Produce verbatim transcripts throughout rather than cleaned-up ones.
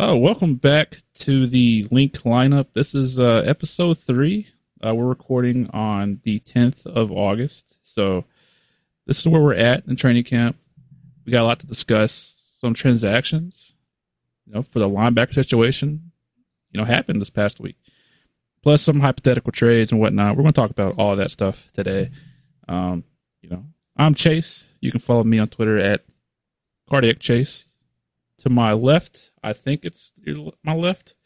Uh, welcome back to the Linc Lineup. This is uh, episode three. Uh, we're recording on the tenth of August. So this is where we're at in training camp. We got a lot to discuss. Some transactions, you know, for the linebacker situation, you know, happened this past week. Plus some hypothetical trades and whatnot. We're going to talk about all that stuff today. Um, you know, I'm Chase. You can follow me on Twitter at Cardiac Chase. To my left, I think it's your, my left,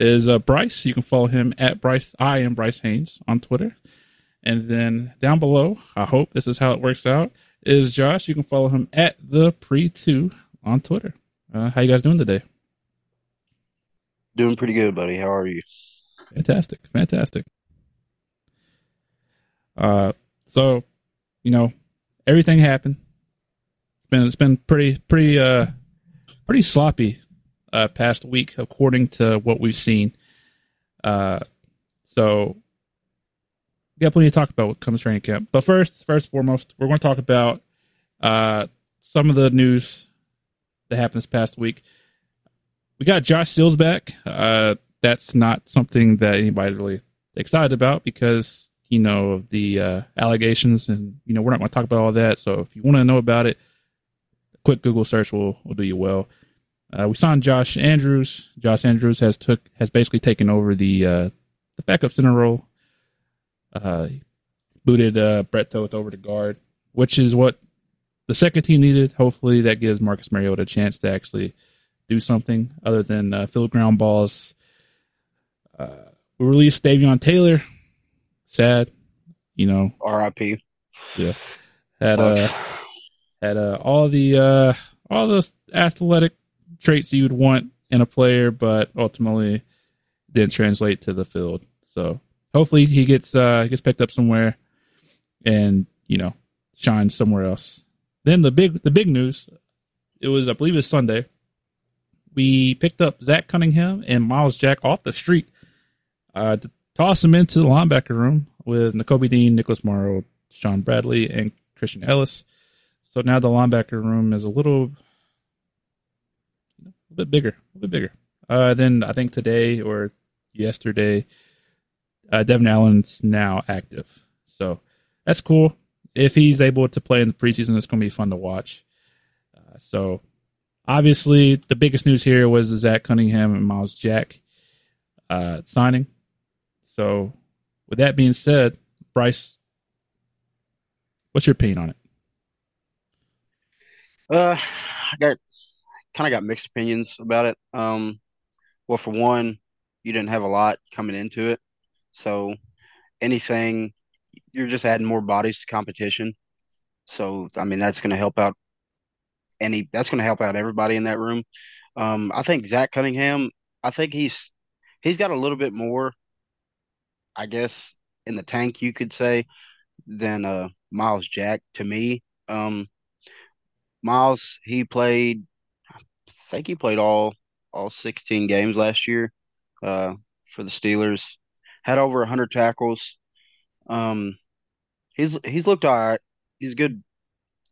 is uh, Bryce. You can follow him at Bryce. I am Bryce Haynes on Twitter. And then down below, I hope this is how it works out, is Josh. You can follow him at the Pre two on Twitter. Uh, how you guys doing today? Doing pretty good, buddy. How are you? Fantastic. Fantastic. Uh, so, you know, everything happened. It's been, it's been pretty, pretty, uh, Pretty sloppy uh, past week, according to what we've seen. Uh, so, we got plenty to talk about when it comes to training camp. But first, first and foremost, we're going to talk about uh, some of the news that happened this past week. We got Josh Steele back. Uh, that's not something that anybody's really excited about because, you know, of the uh, allegations. And, you know, we're not going to talk about all that. So, if you want to know about it, quick Google search will will do you well. Uh, we signed Josh Andrews. Josh Andrews has took has basically taken over the uh, the backup center role. Uh, booted uh, Brett Toth over to guard, which is what the second team needed. Hopefully, that gives Marcus Mariota a chance to actually do something other than uh, field ground balls. Uh, we released Davion Taylor. Sad, you know. R I P. Yeah. Had a. Uh, Had uh, all the uh, all those athletic traits you would want in a player, but ultimately didn't translate to the field. So hopefully he gets uh, gets picked up somewhere, and you know shines somewhere else. Then the big the big news, it was I believe it was Sunday. We picked up Zach Cunningham and Miles Jack off the street uh, to toss them into the linebacker room with Nakobe Dean, Nicholas Morrow, Sean Bradley, and Christian Ellis. So now the linebacker room is a little, a little bit bigger, a little bit bigger. Uh, then I think today or yesterday, uh, Devin Allen's now active. So that's cool. If he's able to play in the preseason, it's going to be fun to watch. Uh, so obviously the biggest news here was the Zach Cunningham and Miles Jack uh, signing. So with that being said, Bryce, what's your opinion on it? Uh, I got kind of got mixed opinions about it. Um, well, for one, you didn't have a lot coming into it, so anything you're just adding more bodies to competition. So, I mean, that's going to help out any. That's going to help out everybody in that room. Um, I think Zach Cunningham. I think he's he's got a little bit more, I guess, in the tank you could say, than uh Miles Jack to me. Um. Miles, he played, I think he played all all sixteen games last year uh, for the Steelers. Had over one hundred tackles. Um, he's he's looked all right. He's good.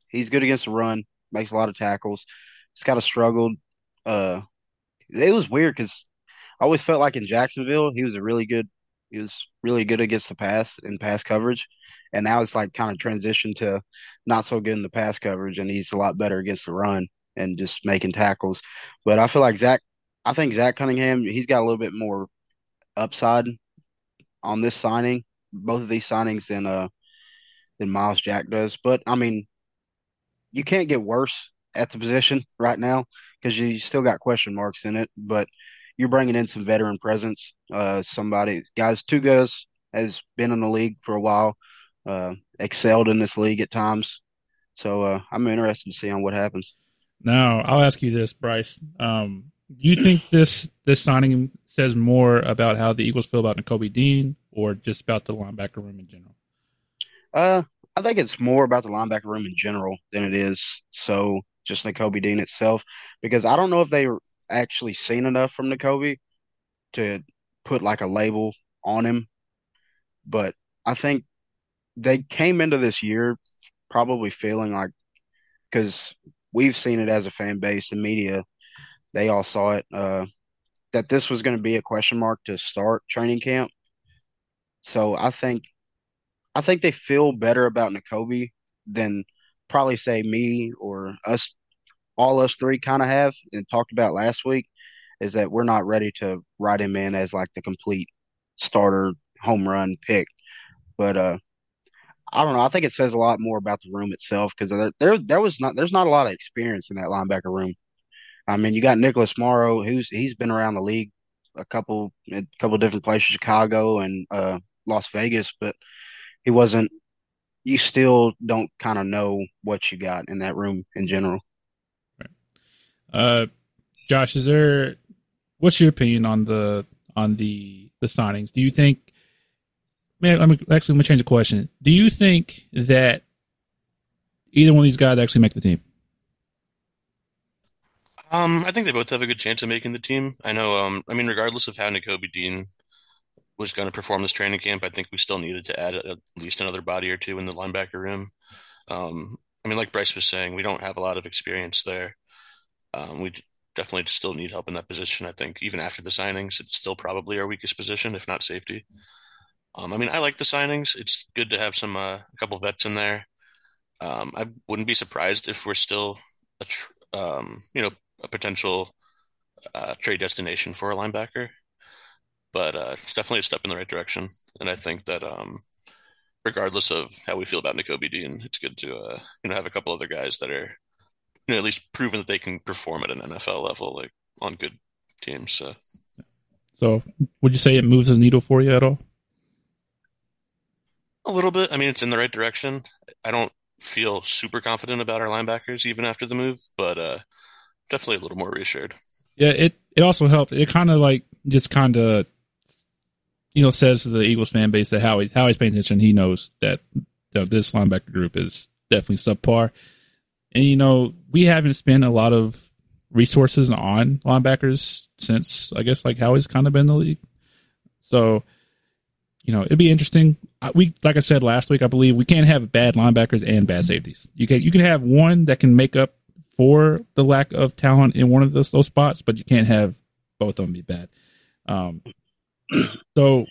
He's good against the run. Makes a lot of tackles. He's kind of struggled. Uh, it was weird because I always felt like in Jacksonville he was a really good. He was really good against the pass and pass coverage. And now it's like kind of transitioned to not so good in the pass coverage, and he's a lot better against the run and just making tackles. But I feel like Zach – I think Zach Cunningham, he's got a little bit more upside on this signing, both of these signings, than uh, than Miles Jack does. But, I mean, you can't get worse at the position right now because you still got question marks in it. But you're bringing in some veteran presence, uh, somebody – guys, two guys has been in the league for a while – Uh, excelled in this league at times, so uh, I'm interested to see on what happens. Now, I'll ask you this, Bryce. Um, do you think this this signing says more about how the Eagles feel about Nakobe Dean, or just about the linebacker room in general? Uh, I think it's more about the linebacker room in general than it is so just Nakobe Dean itself, because I don't know if they actually seen enough from Nakobe to put like a label on him, but I think. They came into this year probably feeling like, because we've seen it as a fan base and media, They all saw it, uh, that this was going to be a question mark to start training camp. So I think I think they feel better about Nakobe than probably, say, me or us, all us three kind of have and talked about last week, is that we're not ready to ride him in as like the complete starter home run pick. But uh, I don't know. I think it says a lot more about the room itself, because there, there there was not there's not a lot of experience in that linebacker room. I mean, you got Nicholas Morrow, who's he's been around the league a couple a couple different places, Chicago and uh, Las Vegas, but he wasn't. You still don't kind of know what you got in that room in general. Right. Uh, Josh, is there? What's your opinion on the on the the signings? Do you think? Man, I'm actually going to change the question. Do you think that either one of these guys actually make the team? Um, I think they both have a good chance of making the team. I know, um, I mean, regardless of how Nakobe Dean was going to perform this training camp, I think we still needed to add at least another body or two in the linebacker room. Um, I mean, like Bryce was saying, we don't have a lot of experience there. Um, we definitely still need help in that position, I think. Even after the signings, it's still probably our weakest position, if not safety. Um, I mean, I like the signings. It's good to have some uh, a couple vets in there. Um, I wouldn't be surprised if we're still a tr- um, you know, a potential uh, trade destination for a linebacker, but uh, it's definitely a step in the right direction. And I think that um, regardless of how we feel about Nakobe Dean, it's good to uh, you know have a couple other guys that are you know at least proven that they can perform at an N F L level, like on good teams. So, so would you say it moves the needle for you at all? A little bit. I mean, it's in the right direction. I don't feel super confident about our linebackers even after the move, but uh, definitely a little more reassured. Yeah, it, it also helped. It kind of like just kind of, you know, says to the Eagles fan base that Howie, Howie's paying attention. He knows that you know, this linebacker group is definitely subpar. And, you know, we haven't spent a lot of resources on linebackers since, I guess, like Howie's kind of been in the league. So, you know, it'd be interesting. We, like I said last week, I believe we can't have bad linebackers and bad safeties. You can you can have one that can make up for the lack of talent in one of those those spots, but you can't have both of them be bad. Um, so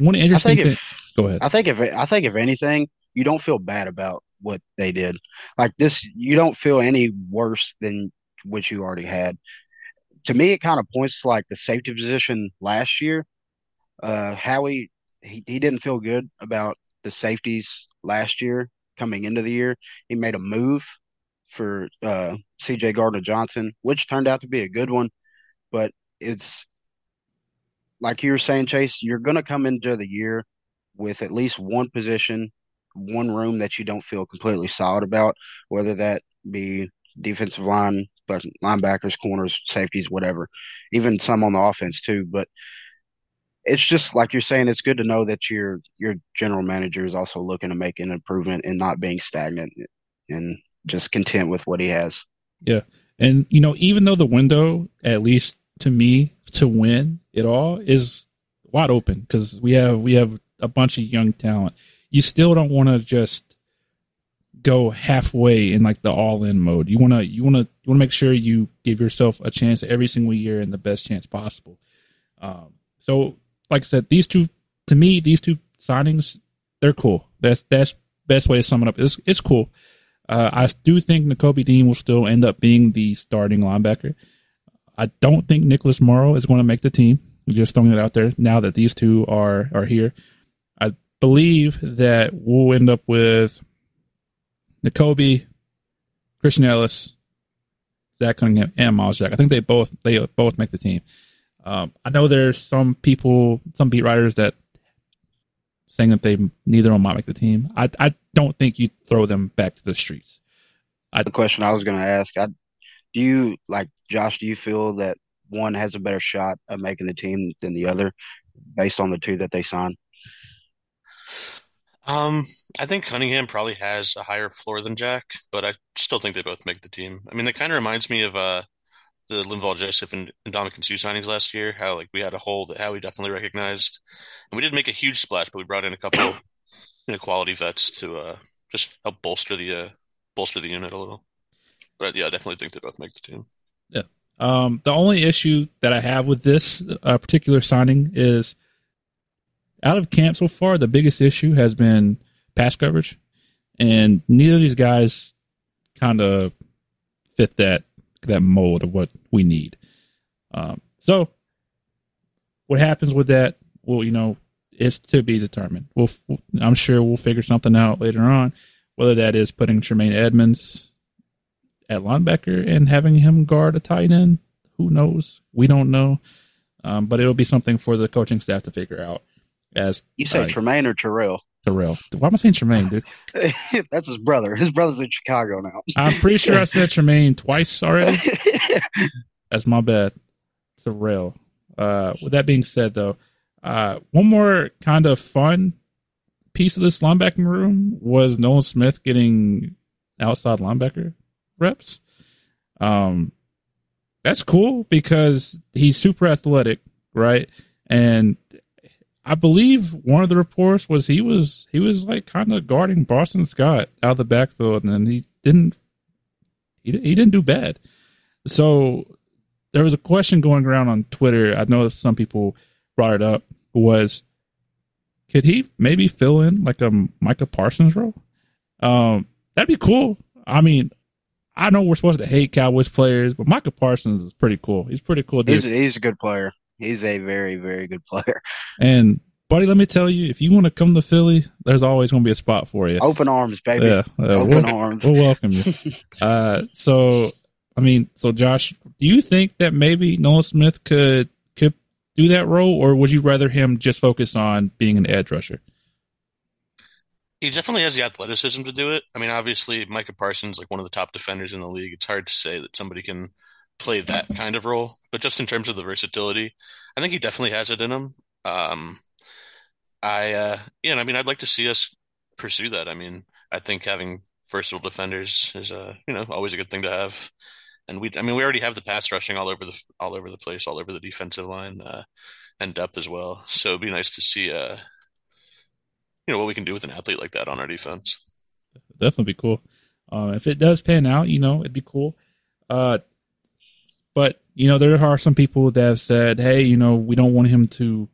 one interesting thing. If, go ahead. I think if I think if anything, you don't feel bad about what they did. Like this, you don't feel any worse than what you already had. To me, it kind of points to like the safety position last year. Uh, Howie. He he didn't feel good about the safeties last year coming into the year. He made a move for uh, C J Gardner-Johnson, which turned out to be a good one. But it's like you were saying, Chase, you're going to come into the year with at least one position, one room that you don't feel completely solid about, whether that be defensive line, linebackers, corners, safeties, whatever, even some on the offense too. But it's just like you're saying, it's good to know that your your general manager is also looking to make an improvement and not being stagnant and just content with what he has. Yeah. And, you know, even though the window, at least to me, to win it all is wide open because we have we have a bunch of young talent, you still don't want to just go halfway in like the all in mode. You want to you want to you want to make sure you give yourself a chance every single year and the best chance possible. Um, so. Like I said, these two, to me, these two signings, they're cool. That's that's best way to sum it up. It's it's cool. Uh, I do think Nakobe Dean will still end up being the starting linebacker. I don't think Nicholas Morrow is going to make the team. I'm just throwing it out there now that these two are are here. I believe that we'll end up with Nakobe, Christian Ellis, Zach Cunningham, and Miles Jack. I think they both they both make the team. Um, I know there's some people, some beat writers that saying that they neither of them might make the team. I, I don't think you throw them back to the streets. I, the question I was going to ask, I, do you like Josh? Do you feel that one has a better shot of making the team than the other, based on the two that they signed? Um, I think Cunningham probably has a higher floor than Jack, but I still think they both make the team. I mean, that kind of reminds me of uh. the Linval Joseph and Ndamukong Suh signings last year, how like we had a hole that Howie definitely recognized, and we didn't make a huge splash, but we brought in a couple you know, quality vets to uh, just help bolster the uh, bolster the unit a little. But yeah, I definitely think they both make the team. Yeah, Um, the only issue that I have with this uh, particular signing is out of camp so far, the biggest issue has been pass coverage, and neither of these guys kind of fit that that mold of what we need. Um, so what happens with that? Well, you know, it's to be determined. We'll, I'm sure we'll figure something out later on, whether that is putting Tremaine Edmonds at linebacker and having him guard a tight end. Who knows? We don't know. Um, but it'll be something for the coaching staff to figure out. As you say, uh, Tremaine or Terrell? Terrell. Why am I saying Tremaine, dude? That's his brother. His brother's in Chicago now. I'm pretty sure I said Tremaine twice already. That's my bad. Terrell. Uh, with that being said, though, uh, one more kind of fun piece of this linebacking room was Nolan Smith getting outside linebacker reps. Um, that's cool because he's super athletic, right? And I believe one of the reports was he was he was like kind of guarding Boston Scott out of the backfield, and he didn't he, he didn't do bad. So there was a question going around on Twitter. I know some people brought it up. Was could he maybe fill in like a Micah Parsons role? Um, that'd be cool. I mean, I know we're supposed to hate Cowboys players, but Micah Parsons is pretty cool. He's pretty cool dude. He's a, he's a good player. He's a very, very good player. And, buddy, let me tell you, if you want to come to Philly, there's always going to be a spot for you. Open arms, baby. Yeah, uh, Open we'll, arms. We'll welcome you. uh, so, I mean, so, Josh, do you think that maybe Nolan Smith could, could do that role, or would you rather him just focus on being an edge rusher? He definitely has the athleticism to do it. I mean, obviously, Micah Parsons, like one of the top defenders in the league, it's hard to say that somebody can – play that kind of role, but just in terms of the versatility, I think he definitely has it in him. Um, I, uh, yeah, and I mean, I'd like to see us pursue that. I mean, I think having versatile defenders is, uh, you know, always a good thing to have. And we, I mean, we already have the pass rushing all over the, all over the place, all over the defensive line, uh, and depth as well. So it'd be nice to see, uh, you know, what we can do with an athlete like that on our defense. Definitely be cool. Uh, if it does pan out, you know, it'd be cool. Uh, But, you know, there are some people that have said, hey, you know, we don't want him to,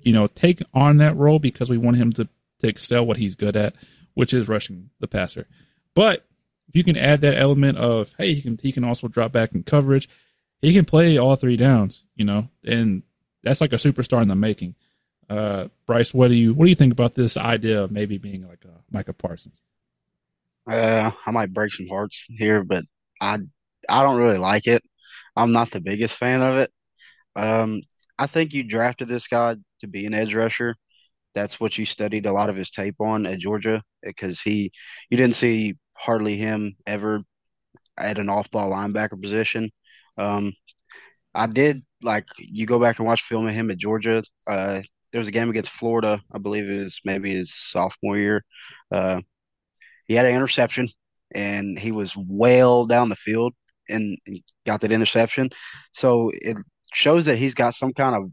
you know, take on that role because we want him to, to excel what he's good at, which is rushing the passer. But if you can add that element of, hey, he can he can also drop back in coverage, he can play all three downs, you know, and that's like a superstar in the making. Uh, Bryce, what do you what do you think about this idea of maybe being like a Micah Parsons? Uh, I might break some hearts here, but I I don't really like it. I'm not the biggest fan of it. Um, I think you drafted this guy to be an edge rusher. That's what you studied a lot of his tape on at Georgia because he, you didn't see hardly him ever at an off-ball linebacker position. Um, I did, like, you go back and watch film of him at Georgia. Uh, there was a game against Florida, I believe it was maybe his sophomore year. Uh, he had an interception, and he was well down the field and got that interception. So it shows that he's got some kind of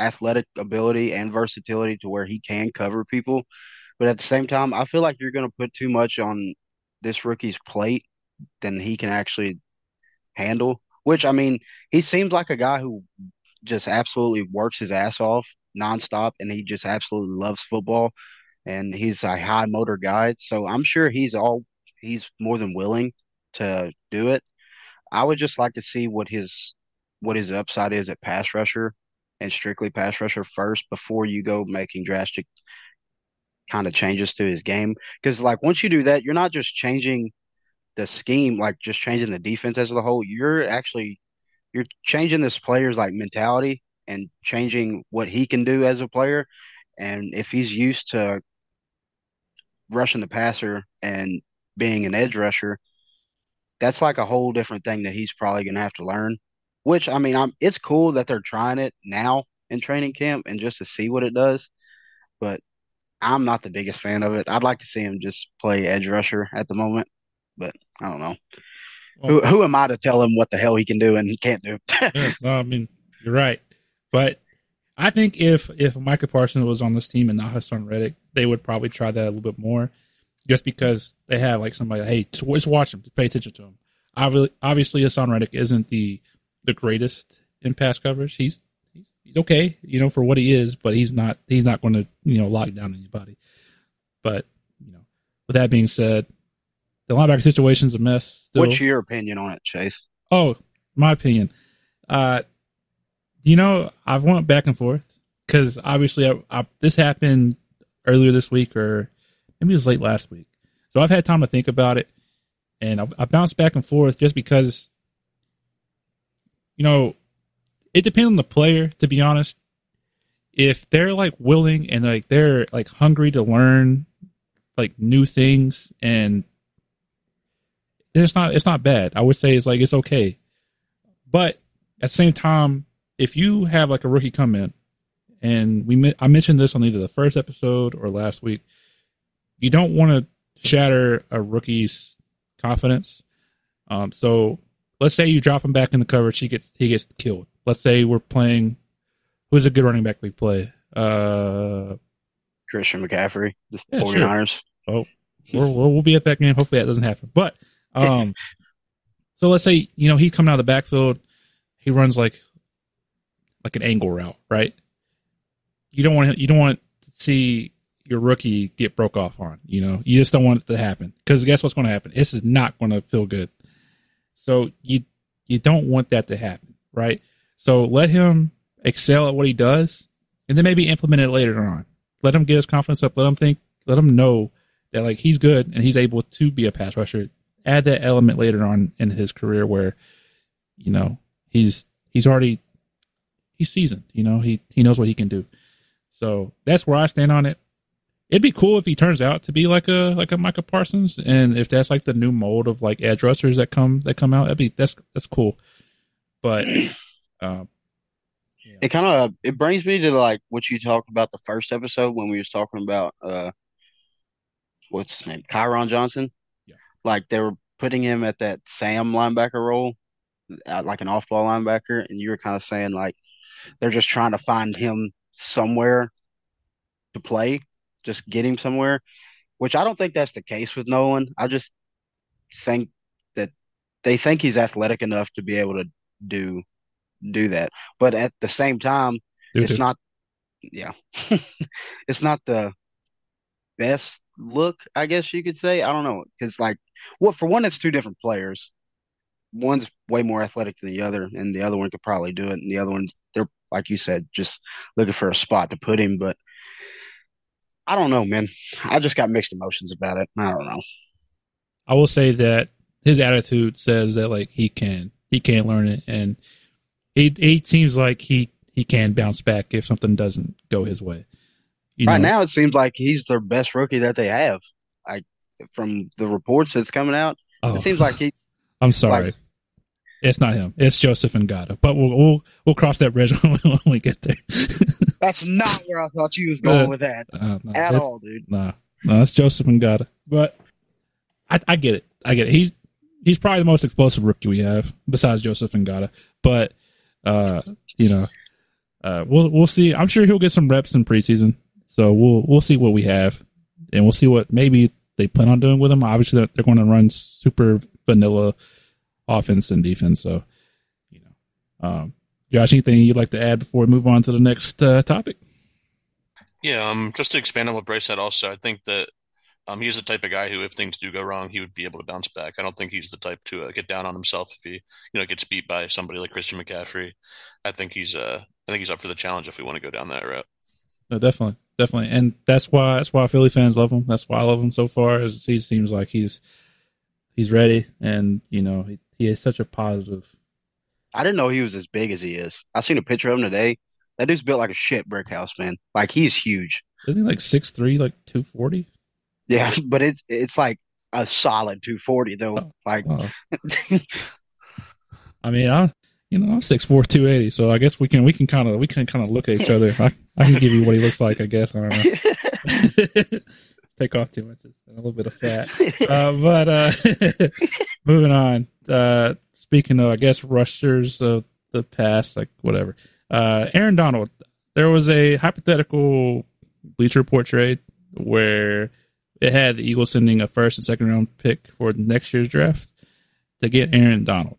athletic ability and versatility to where he can cover people. But at the same time, I feel like you're going to put too much on this rookie's plate than he can actually handle, which, I mean, he seems like a guy who just absolutely works his ass off nonstop, and he just absolutely loves football, and he's a high motor guy. So I'm sure he's all he's more than willing to do it. I would just like to see what his what his upside is at pass rusher and strictly pass rusher first before you go making drastic kind of changes to his game. Because, like, once you do that, you're not just changing the scheme, like just changing the defense as a whole. You're actually – you're changing this player's, like, mentality and changing what he can do as a player. And if he's used to rushing the passer and being an edge rusher, that's like a whole different thing that he's probably going to have to learn, which, I mean, I'm, it's cool that they're trying it now in training camp and just to see what it does, but I'm not the biggest fan of it. I'd like to see him just play edge rusher at the moment, but I don't know. Well, who, who am I to tell him what the hell he can do and he can't do? Yeah, no, I mean, you're right. But I think if, if Micah Parsons was on this team and not Haason Reddick, they would probably try that a little bit more. Just because they have like somebody, hey, just watch him, just pay attention to him. Obviously, Haason Reddick isn't the, the greatest in pass coverage. He's he's, he's okay, you know, for what he is, but he's not he's not going to, you know, lock down anybody. But, you know, with that being said, the linebacker situation's a mess still. What's your opinion on it, Chase? Oh, my opinion. Uh, you know, I've went back and forth because obviously I, I, this happened earlier this week or maybe it was late last week. So I've had time to think about it, and I've, I've bounced back and forth just because, you know, it depends on the player, to be honest. If they're like willing and like they're like hungry to learn like new things, and then it's not it's not bad. I would say it's like it's okay. But at the same time, if you have like a rookie come in, and we I mentioned this on either the first episode or last week, you don't want to shatter a rookie's confidence. Um, so let's say you drop him back in the coverage, he gets he gets killed. Let's say we're playing. Who's a good running back we play? Uh, Christian McCaffrey, the yeah, forty-niners. Sure. Oh, we'll, we'll be at that game. Hopefully that doesn't happen. But um, so let's say, you know, he's coming out of the backfield. He runs like like an angle route, right? You don't want you don't want to see your rookie get broke off on. You know, you just don't want it to happen, because guess what's going to happen? This is not going to feel good. So you you don't want that to happen, right? So let him excel at what he does, and then maybe implement it later on. Let him get his confidence up. Let him think, let him know that like he's good and he's able to be a pass rusher. Add that element later on in his career where, you know, he's, he's already, he's seasoned, you know, he, he knows what he can do. So that's where I stand on it. It'd be cool if he turns out to be like a, like a Micah Parsons. And if that's like the new mold of like edge rushers that come, that come out, that'd be, that's, that's cool. But, um, Yeah. It kind of it brings me to like what you talked about the first episode when we was talking about uh, what's his name, Kyron Johnson. Yeah, like they were putting him at that Sam linebacker role, like an off-ball linebacker, and you were kind of saying like they're just trying to find him somewhere to play, just get him somewhere. Which I don't think that's the case with Nolan. I just think that they think he's athletic enough to be able to do. do that, but at the same time do it's too. not yeah it's not the best look, I guess you could say. I don't know, because like well, for one, it's two different players. One's way more athletic than the other, and the other one could probably do it, and the other one's, they're like you said, just looking for a spot to put him. But I don't know, man, I just got mixed emotions about it. I don't know. I will say that his attitude says that like he can he can learn it, and He he seems like he, he can bounce back if something doesn't go his way. You right know? Now, it seems like he's their best rookie that they have. Like from the reports that's coming out, oh. It seems like he. I'm sorry, like, it's not him. It's Joseph Ngata. But we'll we'll we'll cross that bridge when we get there. That's not where I thought you was going uh, with that uh, no, at all, dude. Nah, no, nah, it's Joseph Ngata. But I I get it. I get it. He's he's probably the most explosive rookie we have besides Joseph Ngata. But Uh, you know, uh, we'll we'll see. I'm sure he'll get some reps in preseason, so we'll we'll see what we have, and we'll see what maybe they plan on doing with him. Obviously, they're, they're going to run super vanilla offense and defense. So, you know, um, Josh, anything you'd like to add before we move on to the next uh, topic? Yeah, um, just to expand on what Bryce said. Also, I think that um, he's the type of guy who, if things do go wrong, he would be able to bounce back. I don't think he's the type to uh, get down on himself if he, you know, gets beat by somebody like Christian McCaffrey. I think he's, uh, I think he's up for the challenge if we want to go down that route. No, definitely, definitely, and that's why that's why Philly fans love him. That's why I love him so far. Is he seems like he's he's ready, and you know he, he is such a positive. I didn't know he was as big as he is. I seen a picture of him today. That dude's built like a shit brick house, man. Like he's huge. Isn't he like six three, like two forty? Yeah, but it's it's like a solid two forty though. Oh, like, wow. I mean, I you know I'm six four, two eighty, so I guess we can we can kind of we can kind of look at each other. I, I can give you what he looks like, I guess. I don't know. Take off two inches and a little bit of fat. Uh, but uh, moving on. Uh, speaking of, I guess rushers of the past, like whatever. Uh, Aaron Donald. There was a hypothetical Bleacher Report trade where it had the Eagles sending a first and second round pick for next year's draft to get Aaron Donald.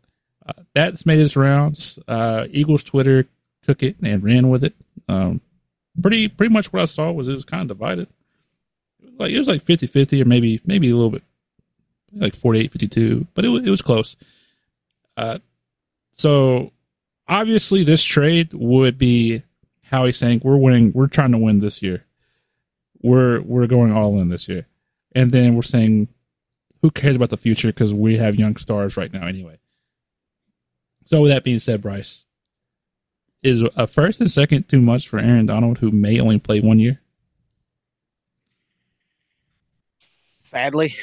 uh, that's made its rounds. Uh, Eagles Twitter took it and ran with it. Um, pretty pretty much what I saw was it was kind of divided. Like it was like fifty-fifty or maybe maybe a little bit like forty-eight fifty-two, but it was it was close. Uh, so obviously this trade would be Howie saying we're winning, we're trying to win this year. We're we're going all in this year, and then we're saying, who cares about the future? Because we have young stars right now anyway. So with that being said, Bryce, is a first and second too much for Aaron Donald, who may only play one year? Sadly,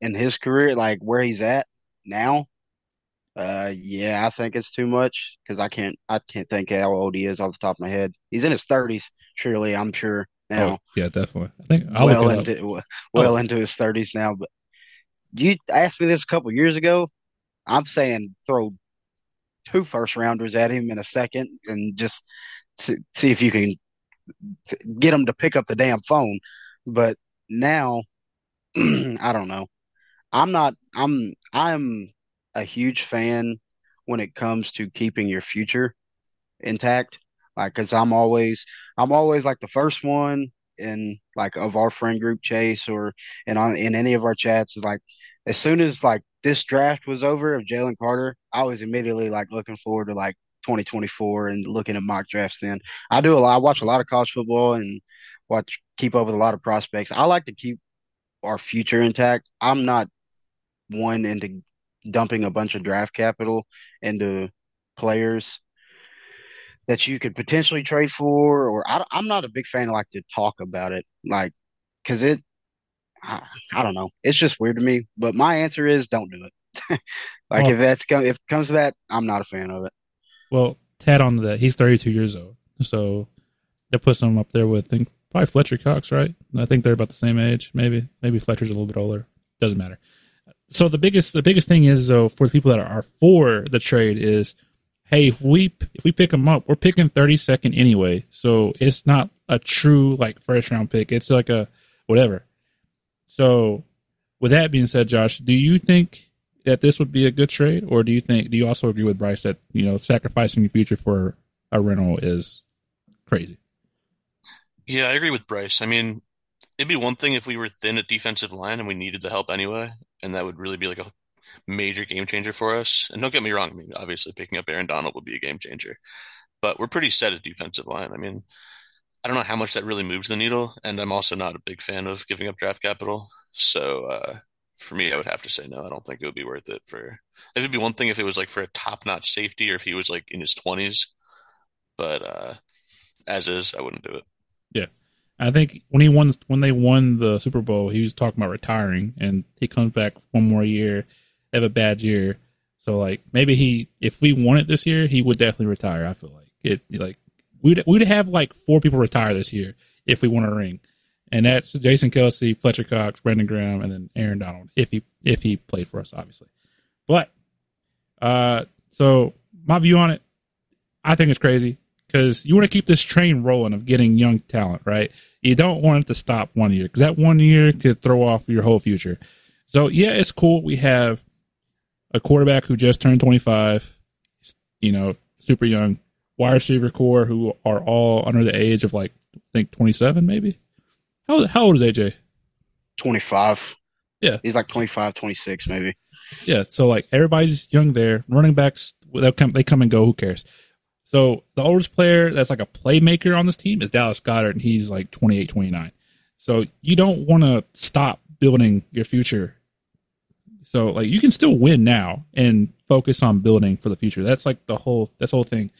in his career, like where he's at now, uh, yeah, I think it's too much because I can't I can't think how old he is off the top of my head. He's in his thirties, surely. I'm sure. Now, oh, yeah, definitely. I think I'll well into well oh. into his thirties now. But you asked me this a couple years ago. I'm saying throw two first rounders at him in a second, and just see if you can get him to pick up the damn phone. But now, I don't know. I'm not. I'm. I'm a huge fan when it comes to keeping your future intact. Like, cause I'm always, I'm always like the first one in like of our friend group Chase or and on in any of our chats is like, as soon as like this draft was over of Jalen Carter, I was immediately like looking forward to like twenty twenty-four and looking at mock drafts. Then I do a lot, I watch a lot of college football and watch keep up with a lot of prospects. I like to keep our future intact. I'm not one into dumping a bunch of draft capital into players that you could potentially trade for, or I, I'm not a big fan of like to talk about it. Like, cause it, I, I don't know. It's just weird to me, but my answer is don't do it. Like well, if that's, if it comes to that, I'm not a fan of it. Well, Tad on that, he's thirty-two years old. So that puts him up there with, I think probably Fletcher Cox, right? I think they're about the same age. Maybe, maybe Fletcher's a little bit older. Doesn't matter. So the biggest, the biggest thing is though, for the people that are for the trade is, hey, if we if we pick him up, we're picking thirty-second anyway, so it's not a true like first round pick. It's like a whatever. So, with that being said, Josh, do you think that this would be a good trade, or do you think do you also agree with Bryce that you know sacrificing your future for a rental is crazy? Yeah, I agree with Bryce. I mean, it'd be one thing if we were thin at defensive line and we needed the help anyway, and that would really be like a major game changer for us. And don't get me wrong, I mean, obviously picking up Aaron Donald would be a game changer, but we're pretty set at defensive line. I mean, I don't know how much that really moves the needle, and I'm also not a big fan of giving up draft capital. So uh, for me, I would have to say no. I don't think it would be worth it. For it would be one thing if it was like for a top-notch safety or if he was like in his twenties, but uh, as is, I wouldn't do it. Yeah, I think when he won, when they won the Super Bowl, he was talking about retiring, and he comes back one more year. Have a bad year, so like maybe he, if we won it this year, he would definitely retire. I feel like it, like we'd we'd have like four people retire this year if we won a ring, and that's Jason Kelsey, Fletcher Cox, Brandon Graham, and then Aaron Donald if he if he played for us, obviously. But uh, so my view on it, I think it's crazy because you want to keep this train rolling of getting young talent, right? You don't want it to stop one year because that one year could throw off your whole future. So yeah, it's cool. We have a quarterback who just turned twenty-five, you know, super young. Wide receiver core who are all under the age of like, I think twenty-seven maybe. How how old is A J? twenty-five. Yeah, he's like twenty-five, twenty-six maybe. Yeah, so like everybody's young there. Running backs, they come they come and go. Who cares? So the oldest player that's like a playmaker on this team is Dallas Goedert, and he's like twenty-eight, twenty-nine. So you don't want to stop building your future. So like you can still win now and focus on building for the future. That's like the whole that's whole thing.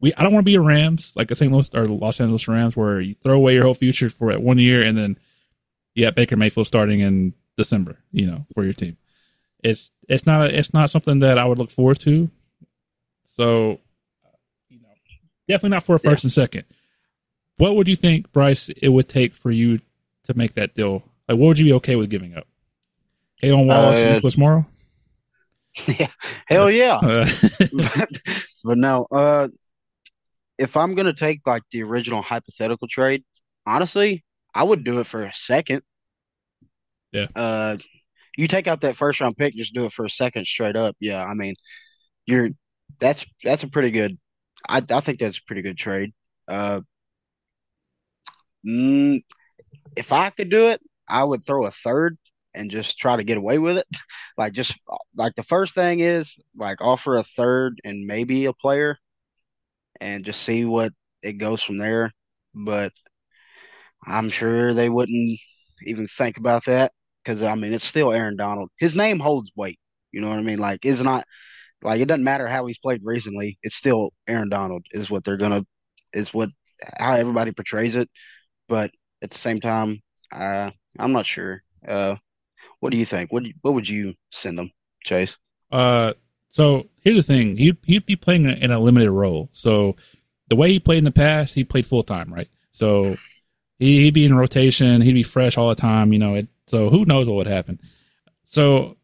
We I don't want to be a Rams like a Saint Louis or Los Angeles Rams where you throw away your whole future for one year and then you have Baker Mayfield starting in December, you know, for your team. It's it's not a, it's not something that I would look forward to. So you know, definitely not for a first yeah. and second. What would you think, Bryce, it would take for you to make that deal? Like, what would you be okay with giving up? Kayvon Wallace uh, and Nicholas Morrow? Yeah, hell yeah. Uh, but, but no, uh, if I'm going to take, like, the original hypothetical trade, honestly, I would do it for a second. Yeah. Uh, you take out that first-round pick, just do it for a second straight up. Yeah, I mean, you're that's that's a pretty good. I I think that's a pretty good trade. Uh, mm, if I could do it, I would throw a third and just try to get away with it. Like just like the first thing is like offer a third and maybe a player, and just see what it goes from there. But I'm sure they wouldn't even think about that because I mean it's still Aaron Donald. His name holds weight. You know what I mean? Like it's not. Like, it doesn't matter how he's played recently. It's still Aaron Donald is what they're going to – is what – how everybody portrays it. But at the same time, uh, I'm not sure. Uh, what do you think? What what would you send them, Chase? Uh, so, here's the thing. He'd, he'd be playing in a limited role. So, the way he played in the past, he played full-time, right? So, he, he'd be in rotation. He'd be fresh all the time, you know. It, so, who knows what would happen. So,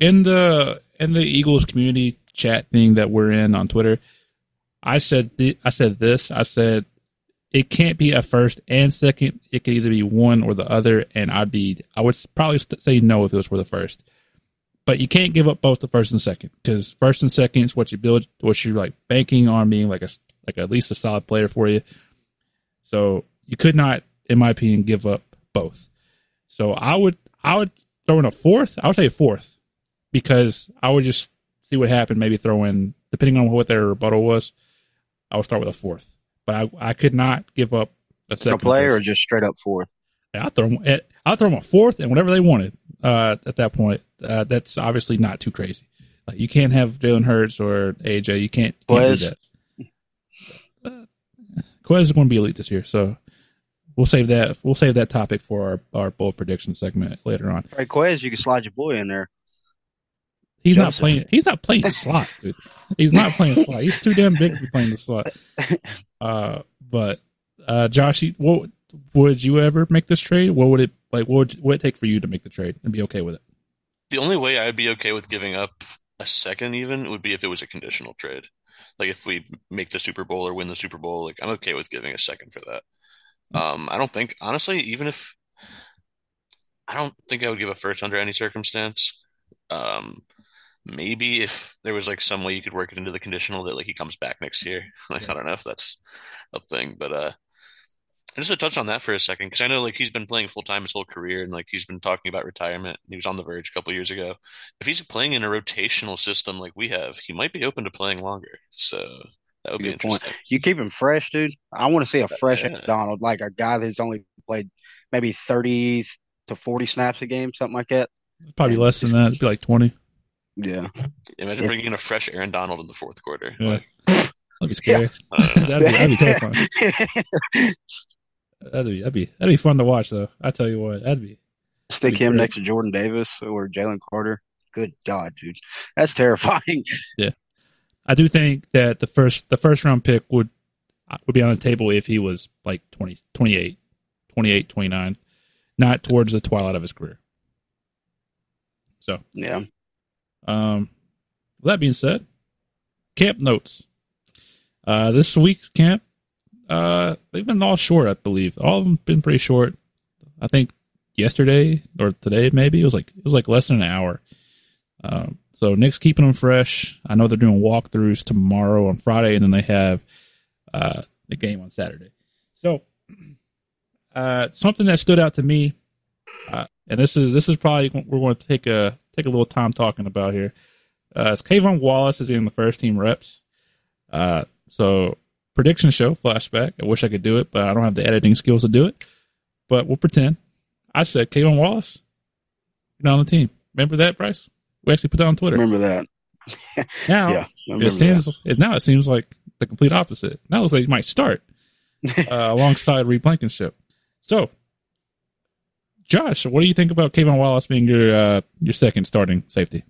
in the – in the Eagles community chat thing that we're in on Twitter, I said th- I said this. I said it can't be a first and second. It could either be one or the other, and I'd be I would probably st- say no if it was for the first. But you can't give up both the first and second because first and second is what you build, what you're like banking on being like a like at least a solid player for you. So you could not, in my opinion, give up both. So I would I would throw in a fourth. I would say fourth. Because I would just see what happened, maybe throw in, depending on what their rebuttal was, I would start with a fourth. But I, I could not give up a second. A player or just straight up fourth? Yeah, I'll throw, I'll throw them a fourth and whatever they wanted uh, at that point. Uh, that's obviously not too crazy. Like you can't have Jalen Hurts or A J. You can't, can't do that. Uh, Quez is going to be elite this year, so we'll save that We'll save that topic for our, our bold prediction segment later on. All right, Quez, you can slide your boy in there. He's Joseph. not playing. He's not playing slot, dude. He's not playing slot. He's too damn big to be playing the slot. Uh, but uh, Josh, what would you ever make this trade? What would it like? What would, what would it take for you to make the trade and be okay with it? The only way I'd be okay with giving up a second, even, would be if it was a conditional trade. Like if we make the Super Bowl or win the Super Bowl, like I'm okay with giving a second for that. Um, I don't think, honestly, even if I don't think I would give a first under any circumstance. Um. Maybe if there was like some way you could work it into the conditional that like he comes back next year. Like yeah. I don't know if that's a thing, but uh, just to touch on that for a second because I know like he's been playing full time his whole career and like he's been talking about retirement. He was on the verge a couple years ago. If he's playing in a rotational system like we have, he might be open to playing longer. So that would Good be interesting. Point. You keep him fresh, dude. I want to see a fresh yeah. Donald, like a guy that's only played maybe thirty to forty snaps a game, something like that. Probably and less than that. It'd be like twenty. Yeah. Imagine bringing in a fresh Aaron Donald in the fourth quarter. Yeah. Like, that'd be scary. Yeah. that'd, be, that'd be terrifying. that'd, be, that'd, be, that'd be fun to watch, though. I tell you what, that'd be. Stick that'd be him great. Next to Jordan Davis or Jalen Carter. Good God, dude. That's terrifying. Yeah. I do think that the first the first round pick would would be on the table if he was like twenty, twenty-eight, twenty-eight, twenty-nine, not towards the twilight of his career. So. Yeah. Um, with that being said, camp notes. Uh, this week's camp, uh, they've been all short, I believe. All of them been pretty short. I think yesterday or today, maybe it was like it was like less than an hour. Um, so Nick's keeping them fresh. I know they're doing walkthroughs tomorrow on Friday, and then they have uh the game on Saturday. So, uh, something that stood out to me, uh, and this is this is probably we're going to take a. Take a little time talking about here. Uh, it's Kayvon Wallace is in the first team reps. Uh, so prediction show flashback. I wish I could do it, but I don't have the editing skills to do it. But we'll pretend. I said Kayvon Wallace, you're not on the team. Remember that, Bryce? We actually put that on Twitter. Remember that. now yeah, remember it seems that. It, now it seems like the complete opposite. Now it looks like you might start uh, alongside Reed Blankenship. So. Josh, what do you think about Kayvon Wallace being your uh, your second starting safety?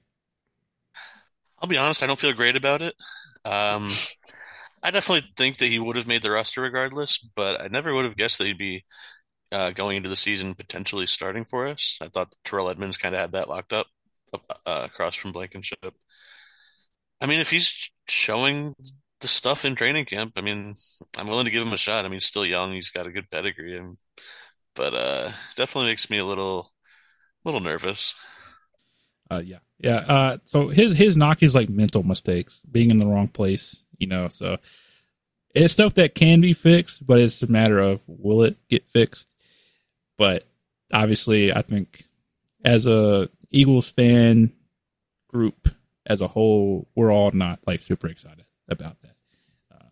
I'll be honest, I don't feel great about it. Um, I definitely think that he would have made the roster regardless, but I never would have guessed that he'd be uh, going into the season potentially starting for us. I thought Terrell Edmonds kind of had that locked up uh, across from Blankenship. I mean, if he's showing the stuff in training camp, I mean, I'm willing to give him a shot. I mean, he's still young. He's got a good pedigree. And But uh, definitely makes me a little, little nervous. Uh, yeah, Yeah. Uh, so his his knock is like mental mistakes, being in the wrong place, you know. So it's stuff that can be fixed, but it's a matter of will it get fixed. But obviously, I think as a Eagles fan group as a whole, we're all not like super excited about that. Uh,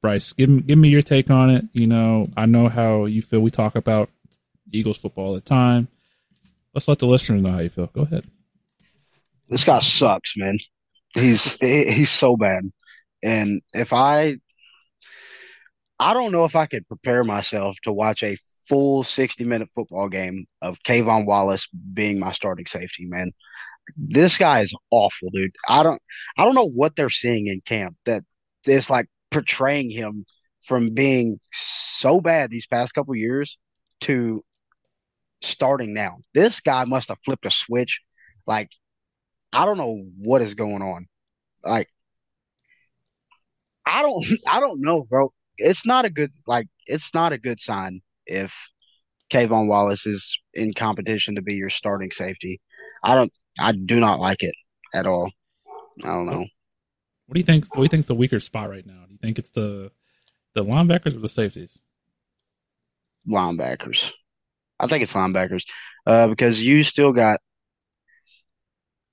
Bryce, give me, give me your take on it. You know, I know how you feel. We talk about Eagles football all the time. Let's let the listeners know how you feel. Go ahead. This guy sucks, man. He's he's so bad. And if I – I don't know if I could prepare myself to watch a full sixty-minute football game of Kayvon Wallace being my starting safety, man. This guy is awful, dude. I don't I don't know what they're seeing in camp that is like portraying him from being so bad these past couple years to – starting now. This guy must have flipped a switch. Like, I don't know what is going on. Like, I don't, I don't know, bro. It's not a good, like, it's not a good sign if Kayvon Wallace is in competition to be your starting safety. I don't, I do not like it at all. I don't know. What do you think? What do you think's the weaker spot right now? Do you think it's the the linebackers or the safeties? Linebackers. I think it's linebackers uh, because you still got,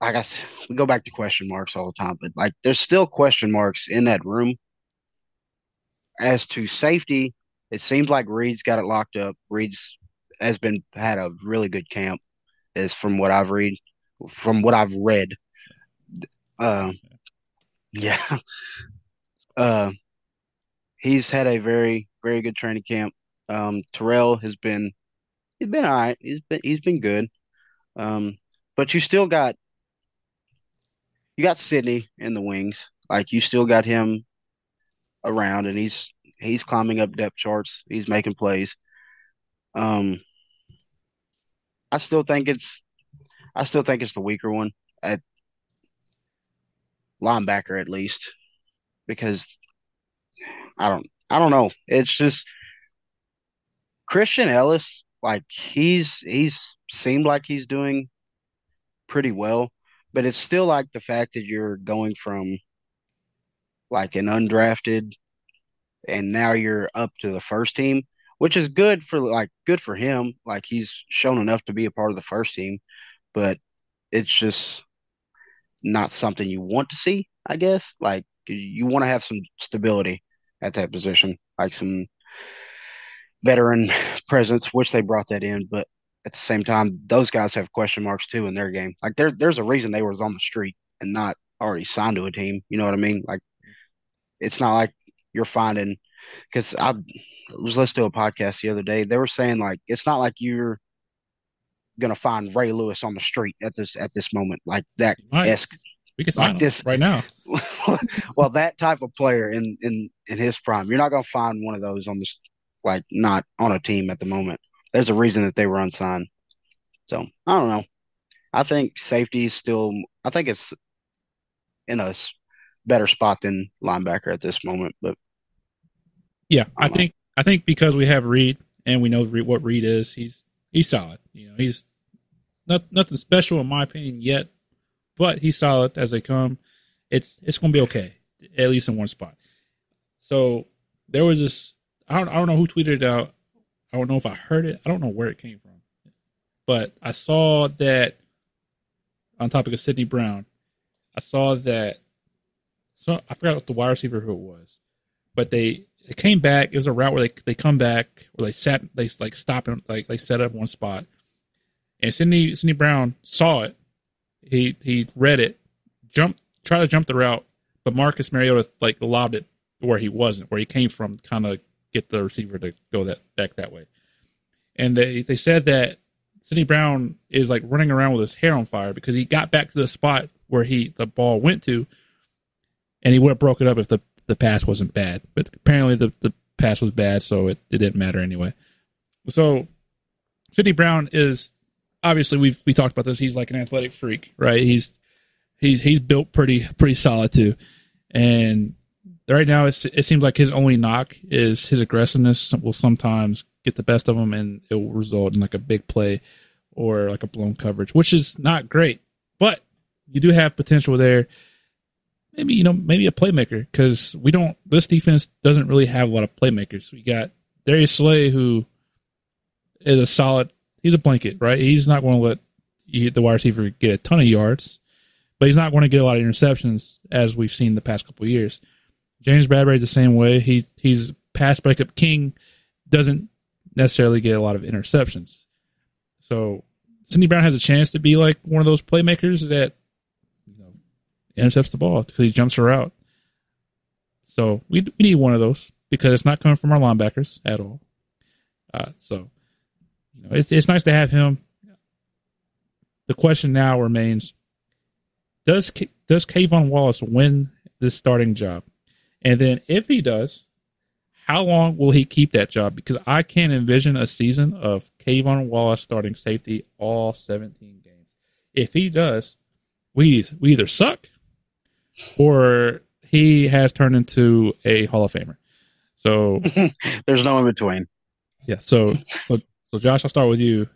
like I said, we go back to question marks all the time, but like there's still question marks in that room. As to safety, it seems like Reed's got it locked up. Reed's has been had a really good camp, is from what I've read, from what I've read. Uh, yeah, uh, he's had a very very good training camp. Um, Terrell has been. He's been all right. He's been he's been good, um, but you still got you got Sydney in the wings. Like you still got him around, and he's he's climbing up depth charts. He's making plays. Um, I still think it's I still think it's the weaker one at linebacker, at least, because I don't I don't know. It's just Christian Ellis. Like he's he's seemed like he's doing pretty well, but it's still like the fact that you're going from like an undrafted and now you're up to the first team, which is good for like good for him. Like he's shown enough to be a part of the first team, but it's just not something you want to see, I guess. Like you want to have some stability at that position, like some veteran presence, which they brought that in, but at the same time, those guys have question marks too in their game. Like there, there's a reason they was on the street and not already signed to a team. You know what I mean? Like it's not like you're finding, because I was listening to a podcast the other day. They were saying like it's not like you're gonna find Ray Lewis on the street at this at this moment. Like that esque, we can sign like this right now. Well, that type of player in in in his prime, you're not gonna find one of those on the. Like, not on a team at the moment. There's a reason that they were unsigned. So, I don't know. I think safety is still – I think it's in a better spot than linebacker at this moment. But yeah, I, I think I think because we have Reed and we know Reed, what Reed is, he's he's solid. You know, he's not, nothing special in my opinion yet, but he's solid as they come. It's, it's going to be okay, at least in one spot. So, there was this – I don't, I don't know who tweeted it out. I don't know if I heard it. I don't know where it came from. But I saw that on topic of Sydney Brown, I saw that so I forgot what the wide receiver who it was. But they it came back. It was a route where they they come back or they sat they like stop and like they set up one spot. And Sydney Sydney Brown saw it. He he read it, jumped tried to jump the route, but Marcus Mariota like lobbed it where he wasn't, where he came from, kinda get the receiver to go that back that way. And they, they said that Sydney Brown is like running around with his hair on fire because he got back to the spot where he the ball went to, and he would have broke it up if the, the pass wasn't bad. But apparently the, the pass was bad, so it, it didn't matter anyway. So Sydney Brown is obviously we've we talked about this, he's like an athletic freak, right? He's he's he's built pretty pretty solid too. And right now, it's, it seems like his only knock is his aggressiveness will sometimes get the best of him, and it will result in like a big play or like a blown coverage, which is not great. but you do have potential there. Maybe, you know, maybe a playmaker, because we don't, this defense doesn't really have a lot of playmakers. We got Darius Slay, who is a solid, he's a blanket, right? He's not going to let you, the wide receiver, get a ton of yards, but he's not going to get a lot of interceptions, as we've seen the past couple of years. James Bradbury's the same way. He He's pass breakup king, doesn't necessarily get a lot of interceptions. So Sydney Brown has a chance to be like one of those playmakers that intercepts the ball because he jumps her out. So we we need one of those, because it's not coming from our linebackers at all. Uh, so you know, it's it's nice to have him. The question now remains: Does does Kayvon Wallace win this starting job? And then if he does, how long will he keep that job? Because I can't envision a season of Kayvon Wallace starting safety all seventeen games. If he does, we we either suck, or he has turned into a Hall of Famer. So there's no in between. Yeah. So, so, so Josh, I'll start with you.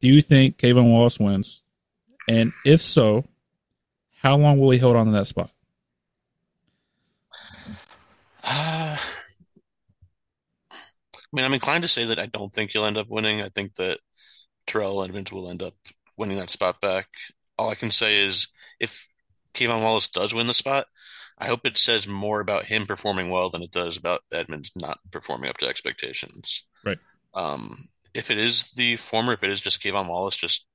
Do you think Kayvon Wallace wins? And if so, how long will he hold on to that spot? Uh, I mean, I'm inclined to say that I don't think he'll end up winning. I think that Terrell Edmonds will end up winning that spot back. All I can say is, if Kayvon Wallace does win the spot, I hope it says more about him performing well than it does about Edmonds not performing up to expectations. Right. Um, if it is the former, if it is just Kayvon Wallace just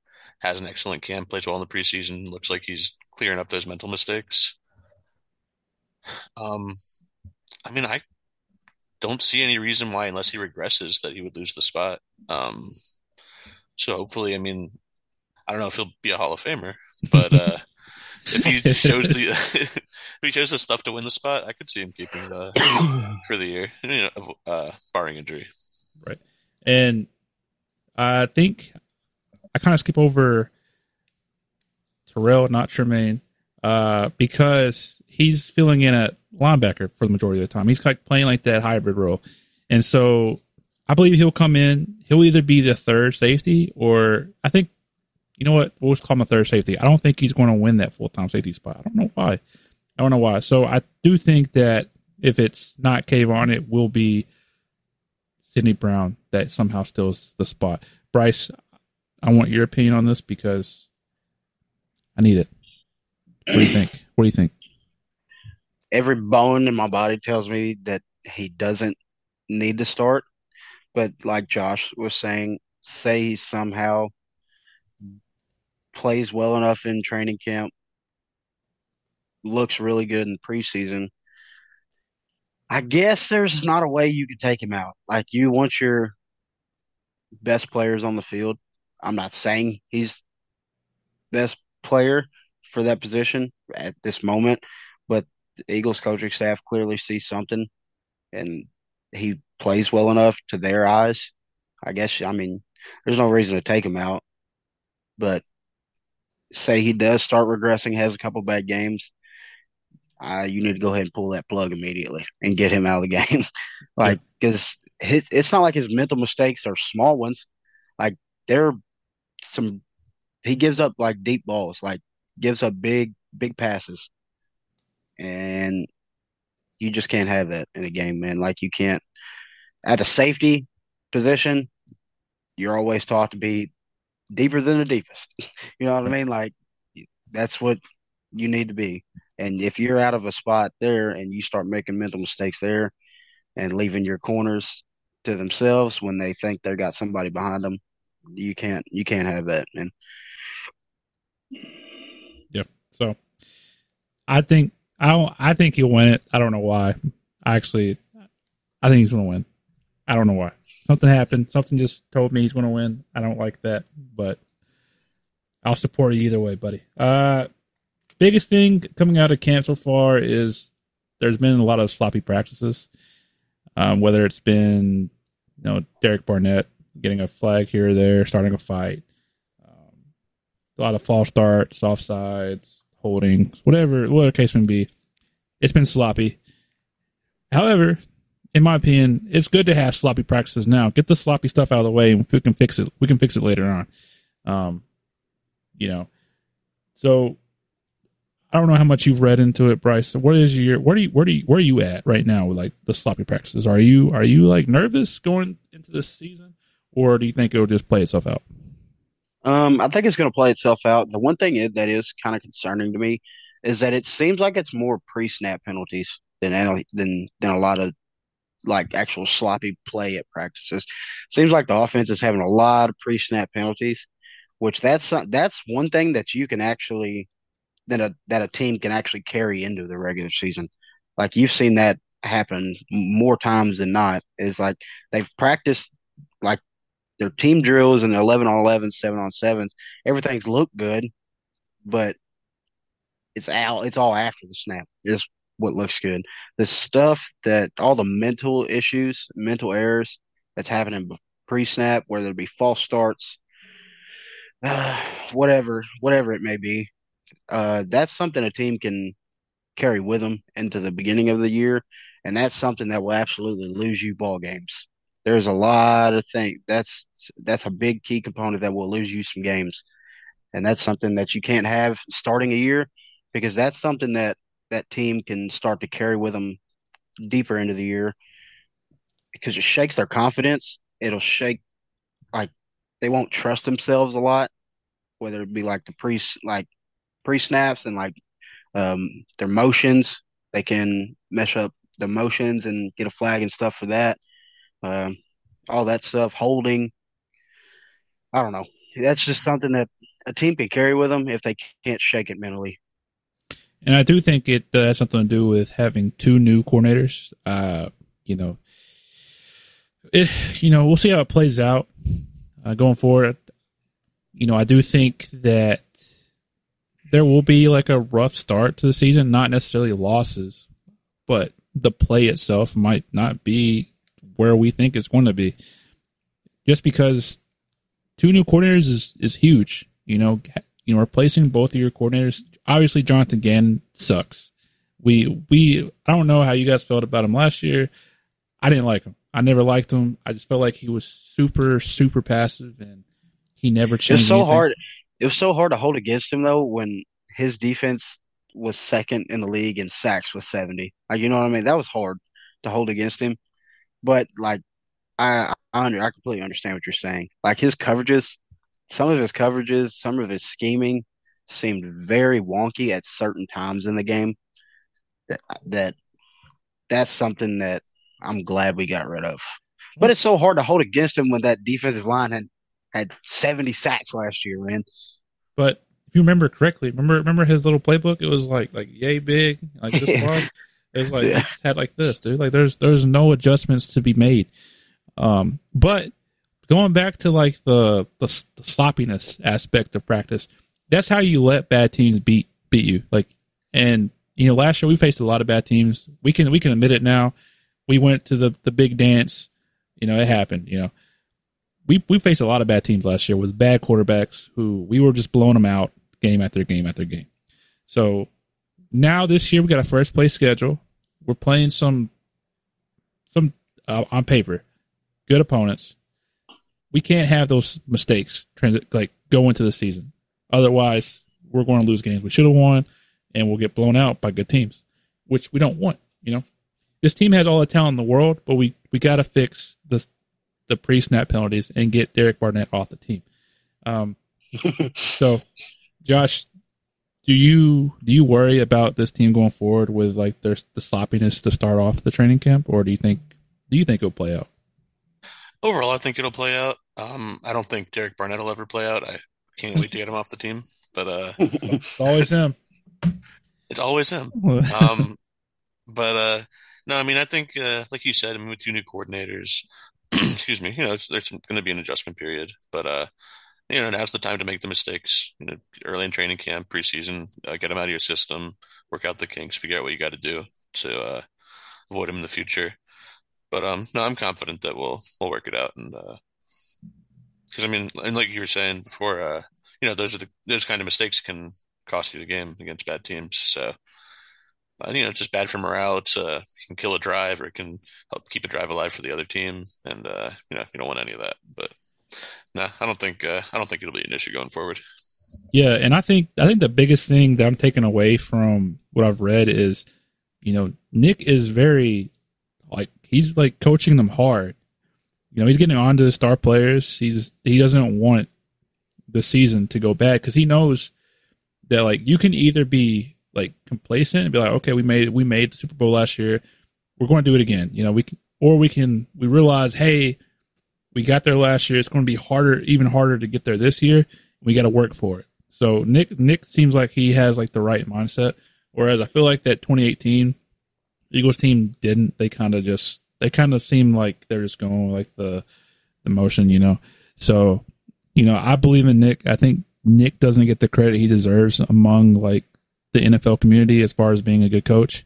has an excellent camp, plays well in the preseason, looks like he's clearing up those mental mistakes. Um, I mean, I don't see any reason why, unless he regresses, that he would lose the spot. Um, so hopefully, I mean, I don't know if he'll be a Hall of Famer, but uh, if he chose the if he chose the stuff to win the spot, I could see him keeping it uh, for the year, you know, uh, barring injury. Right, and I think I kind of skip over Terrell, not Tremaine, uh, because he's filling in a linebacker for the majority of the time. He's kind of playing like that hybrid role, and so I believe he'll come in. He'll either be the third safety, or I think. You know what? We'll just call him a third safety. I don't think he's going to win that full-time safety spot. I don't know why. I don't know why. So I do think that if it's not Kayvon, it will be Sydney Brown that somehow steals the spot. Bryce, I want your opinion on this because I need it. What do you think? What do you think? Every bone in my body tells me that he doesn't need to start. But like Josh was saying, say he somehow – plays well enough in training camp, looks really good in preseason. I guess there's not a way you could take him out. Like, you want your best players on the field. I'm not saying he's best player for that position at this moment, but the Eagles coaching staff clearly sees something, and he plays well enough to their eyes. I guess, I mean, there's no reason to take him out, but say he does start regressing, has a couple bad games, uh, you need to go ahead and pull that plug immediately and get him out of the game. Like, because yeah. It's not like his mental mistakes are small ones. Like, there are some – he gives up, like, deep balls, like, gives up big, big passes. And you just can't have that in a game, man. Like, you can't – at a safety position, you're always taught to be deeper than the deepest. You know what I mean? Like, that's what you need to be. And if you're out of a spot there and you start making mental mistakes there and leaving your corners to themselves when they think they got somebody behind them, you can't, you can't have that, man. Yeah. So I think, I I think he'll win it. I don't know why. I actually, I think he's going to win. I don't know why. Something happened. Something just told me he's going to win. I don't like that, but I'll support you either way, buddy. Uh, biggest thing coming out of camp so far is there's been a lot of sloppy practices, um, whether it's been, you know, Derek Barnett getting a flag here or there, starting a fight, um, a lot of false starts, offsides, holdings, whatever, whatever case may be. It's been sloppy. However, in my opinion, it's good to have sloppy practices now. Get the sloppy stuff out of the way, and if we can fix it, we can fix it later on. Um, you know, so I don't know how much you've read into it, Bryce. What is your where do you where do you, where are you at right now with like the sloppy practices? Are you are you like nervous going into this season, or do you think it'll just play itself out? Um, I think it's going to play itself out. The one thing is, that is kind of concerning to me is that it seems like it's more pre-snap penalties than than than a lot of like actual sloppy play at practices. Seems like the offense is having a lot of pre-snap penalties, which that's that's one thing that you can actually that a that a team can actually carry into the regular season. Like you've seen that happen more times than not. Is like they've practiced like their team drills and their eleven on eleven, seven on sevens, everything's looked good, but it's out. It's all after the snap is what looks good. The stuff that all the mental issues, mental errors that's happening pre-snap, whether it be false starts, uh, whatever, whatever it may be, uh, that's something a team can carry with them into the beginning of the year, and that's something that will absolutely lose you ball games. There's a lot of things. That's that's a big key component that will lose you some games. And that's something that you can't have starting a year, because that's something that that team can start to carry with them deeper into the year, because it shakes their confidence. It'll shake – like they won't trust themselves a lot, whether it be like the pre, like pre-snaps and like um, their motions. They can mess up the motions and get a flag and stuff for that. Um, all that stuff, holding, I don't know. That's just something that a team can carry with them if they can't shake it mentally. And I do think it uh, has something to do with having two new coordinators. Uh, you know, it. You know, we'll see how it plays out uh, going forward. You know, I do think that there will be like a rough start to the season, not necessarily losses, but the play itself might not be where we think it's going to be, just because two new coordinators is, is huge. You know, you know, replacing both of your coordinators. Obviously, Jonathan Gannon sucks. We we I don't know how you guys felt about him last year. I didn't like him. I never liked him. I just felt like he was super super passive, and he never changed. It was so anything. hard. It was so hard to hold against him though when his defense was second in the league and sacks was seventy. Like, you know what I mean? That was hard to hold against him. But, like, I I, under, I completely understand what you're saying. Like, his coverages, some of his coverages, some of his scheming seemed very wonky at certain times in the game. That that That's something that I'm glad we got rid of. But it's so hard to hold against him when that defensive line had, had seventy sacks last year, man. But if you remember correctly, remember remember his little playbook? It was, like, like yay big, like this far. It's like yeah. It's had like this, dude. Like there's there's no adjustments to be made. Um, but going back to like the, the the sloppiness aspect of practice, that's how you let bad teams beat beat you. Like, and you know, last year we faced a lot of bad teams. We can we can admit it now. We went to the, the big dance. You know, it happened. You know, we we faced a lot of bad teams last year with bad quarterbacks who we were just blowing them out game after game after game. So. Now this year we got a first place schedule. We're playing some, some uh, on paper, good opponents. We can't have those mistakes transit, like go into the season. Otherwise, we're going to lose games we should have won, and we'll get blown out by good teams, which we don't want. You know, this team has all the talent in the world, but we we got to fix the the pre-snap penalties and get Derek Barnett off the team. Um, so, Josh. Do you do you worry about this team going forward with like their the sloppiness to start off the training camp, or do you think do you think it'll play out? Overall, I think it'll play out. Um, I don't think Derek Barnett will ever play out. I can't wait to get him off the team, but uh, it's always him. It's always him. Um, but uh, no, I mean, I think uh, like you said, I mean, with two new coordinators, excuse me, you know, there's going to be an adjustment period, but uh. You know, now's the time to make the mistakes. You know, early in training camp, preseason, uh, get them out of your system, work out the kinks, figure out what you got to do to uh, avoid them in the future. But um, no, I'm confident that we'll we'll work it out. And because uh, I mean, and like you were saying before, uh, you know, those are the those kind of mistakes can cost you the game against bad teams. So uh, you know, it's just bad for morale. It's uh, it can kill a drive, or it can help keep a drive alive for the other team. And uh, you know, you don't want any of that, but. No, I don't think uh, I don't think it'll be an issue going forward. Yeah, and I think I think the biggest thing that I'm taking away from what I've read is, you know, Nick is very, like, he's like coaching them hard. You know, he's getting on to the star players. He's he doesn't want the season to go bad because he knows that, like, you can either be like complacent and be like, okay, we made we made the Super Bowl last year, we're going to do it again. You know, we can, or we can we realize, hey, we got there last year. It's going to be harder, even harder to get there this year. We got to work for it. So Nick Nick seems like he has like the right mindset, whereas I feel like that twenty eighteen Eagles team didn't. They kind of just they kind of seem like they're just going like the the motion, you know. So, you know, I believe in Nick. I think Nick doesn't get the credit he deserves among like the N F L community as far as being a good coach.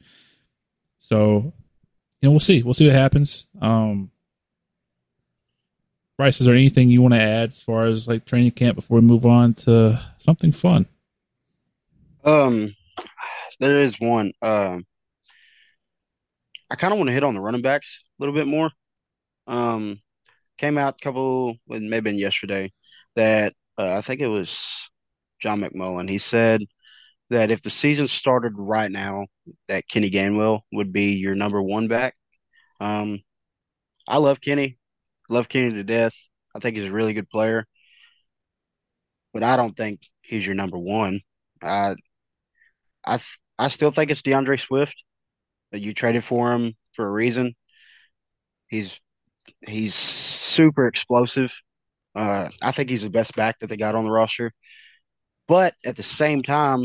So, you know, we'll see. We'll see what happens. Um, Bryce, is there anything you want to add as far as like training camp before we move on to something fun? Um, there is one. Um, I kind of want to hit on the running backs a little bit more. Um, came out a couple, it may have been yesterday, that uh, I think it was John McMullen. He said that if the season started right now, that Kenny Gainwell would be your number one back. Um, I love Kenny. Love Kenny to death. I think he's a really good player. But I don't think he's your number one. I I I still think it's DeAndre Swift. You traded for him for a reason. He's he's super explosive. Uh, I think he's the best back that they got on the roster. But at the same time,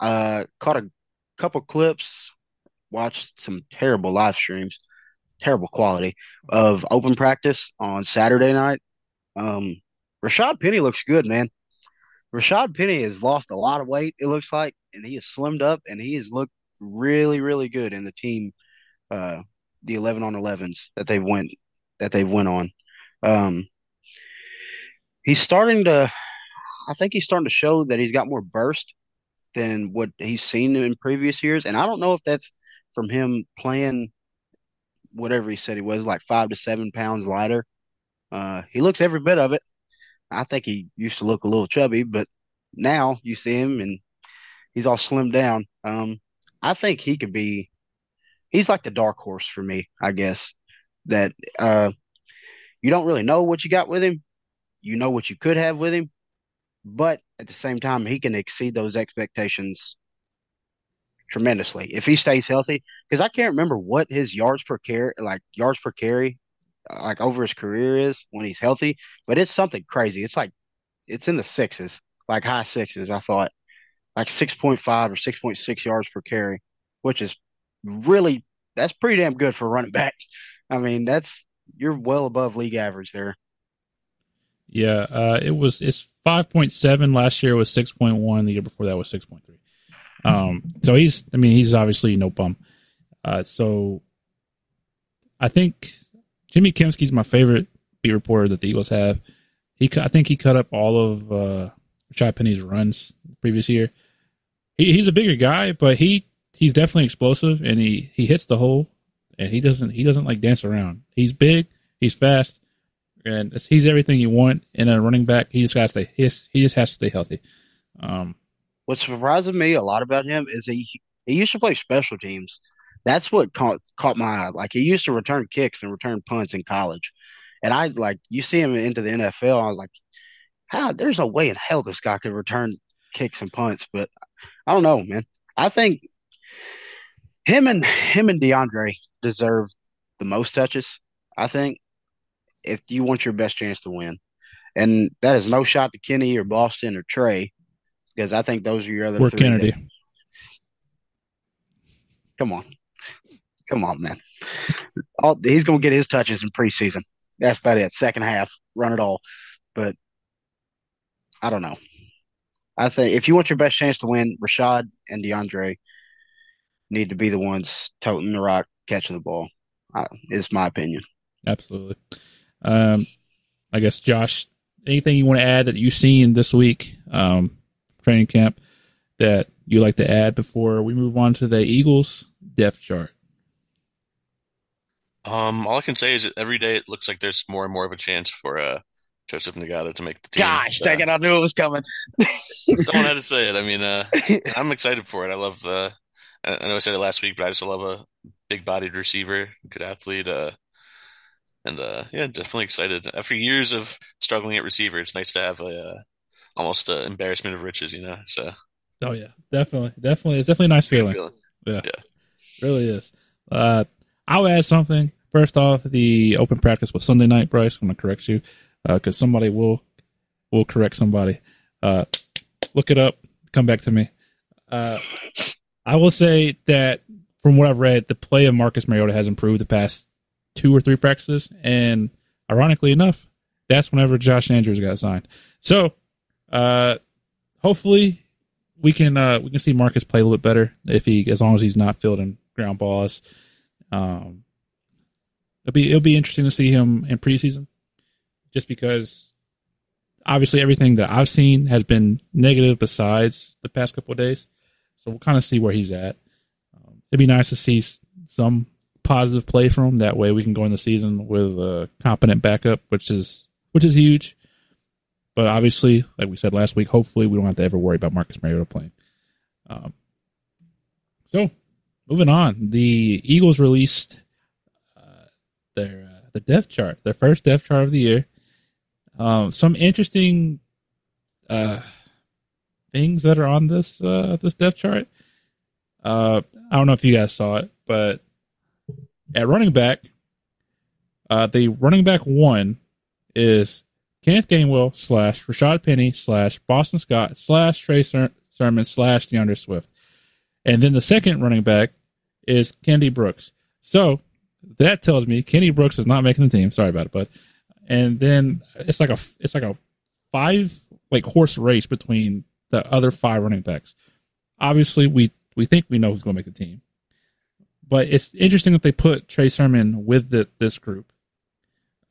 uh, caught a couple clips, watched some terrible live streams. Terrible quality of open practice on Saturday night. Um, Rashad Penny looks good, man. Rashad Penny has lost a lot of weight, it looks like, and he has slimmed up, and he has looked really, really good in the team, uh, the eleven on elevens that they went that they went on. Um, he's starting to, I think he's starting to show that he's got more burst than what he's seen in previous years, and I don't know if that's from him playing. Whatever he said he was, like five to seven pounds lighter. Uh, he looks every bit of it. I think he used to look a little chubby, but now you see him and he's all slimmed down. Um, I think he could be – he's like the dark horse for me, I guess, that uh, you don't really know what you got with him. You know what you could have with him, but at the same time, he can exceed those expectations tremendously if he stays healthy, because I can't remember what his yards per carry, like yards per carry, like over his career is when he's healthy, but it's something crazy. It's like it's in the sixes, like high sixes. I thought like six point five or six point six yards per carry, which is really that's pretty damn good for a running back. I mean, that's you're well above league average there. Yeah, uh, it was it's five point seven last year was six point one. The year before that was six point three. Um, so he's, I mean, he's obviously no bum. Uh, so I think Jimmy Kemsky's my favorite beat reporter that the Eagles have. He, I think he cut up all of, uh, Rashad Penny's runs the previous year. He, he's a bigger guy, but he, he's definitely explosive and he, he hits the hole and he doesn't, he doesn't like dance around. He's big, he's fast, and he's everything you want in a running back. He just got to stay, he just, he just has to stay healthy. Um, What surprises me a lot about him is he he used to play special teams. That's what caught caught my eye. Like, he used to return kicks and return punts in college. And I, like, you see him into the N F L, I was like, how? There's no way in hell this guy could return kicks and punts. But I don't know, man. I think him and him and DeAndre deserve the most touches, I think, if you want your best chance to win. And that is no shot to Kenny or Boston or Trey. Because I think those are your other We're three. Kennedy. That... Come on. Come on, man. All, he's going to get his touches in preseason. That's about it. Second half, run it all. But I don't know. I think if you want your best chance to win, Rashad and DeAndre need to be the ones toting the rock, catching the ball, I, is my opinion. Absolutely. Um, I guess, Josh, anything you want to add that you've seen this week? Um training camp that you like to add before we move on to the Eagles depth chart? Um, all I can say is that every day it looks like there's more and more of a chance for uh, Joseph Ngata to make the team. Gosh, dang it, I knew it was coming. Someone had to say it. I mean, uh, I'm excited for it. I love uh, – I know I said it last week, but I just love a big-bodied receiver, good athlete. Uh, and, uh, yeah, definitely excited. After years of struggling at receiver, it's nice to have a uh, almost an embarrassment of riches, you know. So. Oh, yeah, definitely. Definitely. It's definitely a nice feeling. feeling. Yeah. yeah, really is. Uh, I'll add something. First off, the open practice was Sunday night, Bryce. I'm going to correct you. Because uh, somebody will will correct somebody. Uh, look it up. Come back to me. Uh, I will say that from what I've read, the play of Marcus Mariota has improved the past two or three practices. And ironically enough, that's whenever Josh Andrews got signed. So uh, hopefully we can uh, we can see Marcus play a little bit better if he, as long as he's not fielding ground balls. Um, it'll be it'll be interesting to see him in preseason. Just because, obviously, everything that I've seen has been negative besides the past couple of days. So we'll kind of see where he's at. Um, it'd be nice to see some positive play from him. That way we can go in the season with a competent backup, which is which is huge. But obviously, like we said last week, hopefully we don't have to ever worry about Marcus Mariota playing. Um, so, moving on. The Eagles released uh, their uh, the depth chart, their first depth chart of the year. Um, some interesting uh, things that are on this uh, this depth chart. Uh, I don't know if you guys saw it, but at running back, uh, the running back one is Kenneth Gainwell slash Rashad Penny slash Boston Scott slash Trey Sermon slash DeAndre Swift. And then the second running back is Kennedy Brooks. So that tells me Kennedy Brooks is not making the team. Sorry about it, bud. And then it's like a it's like a five like horse race between the other five running backs. Obviously, we, we think we know who's going to make the team, but it's interesting that they put Trey Sermon with the, this group.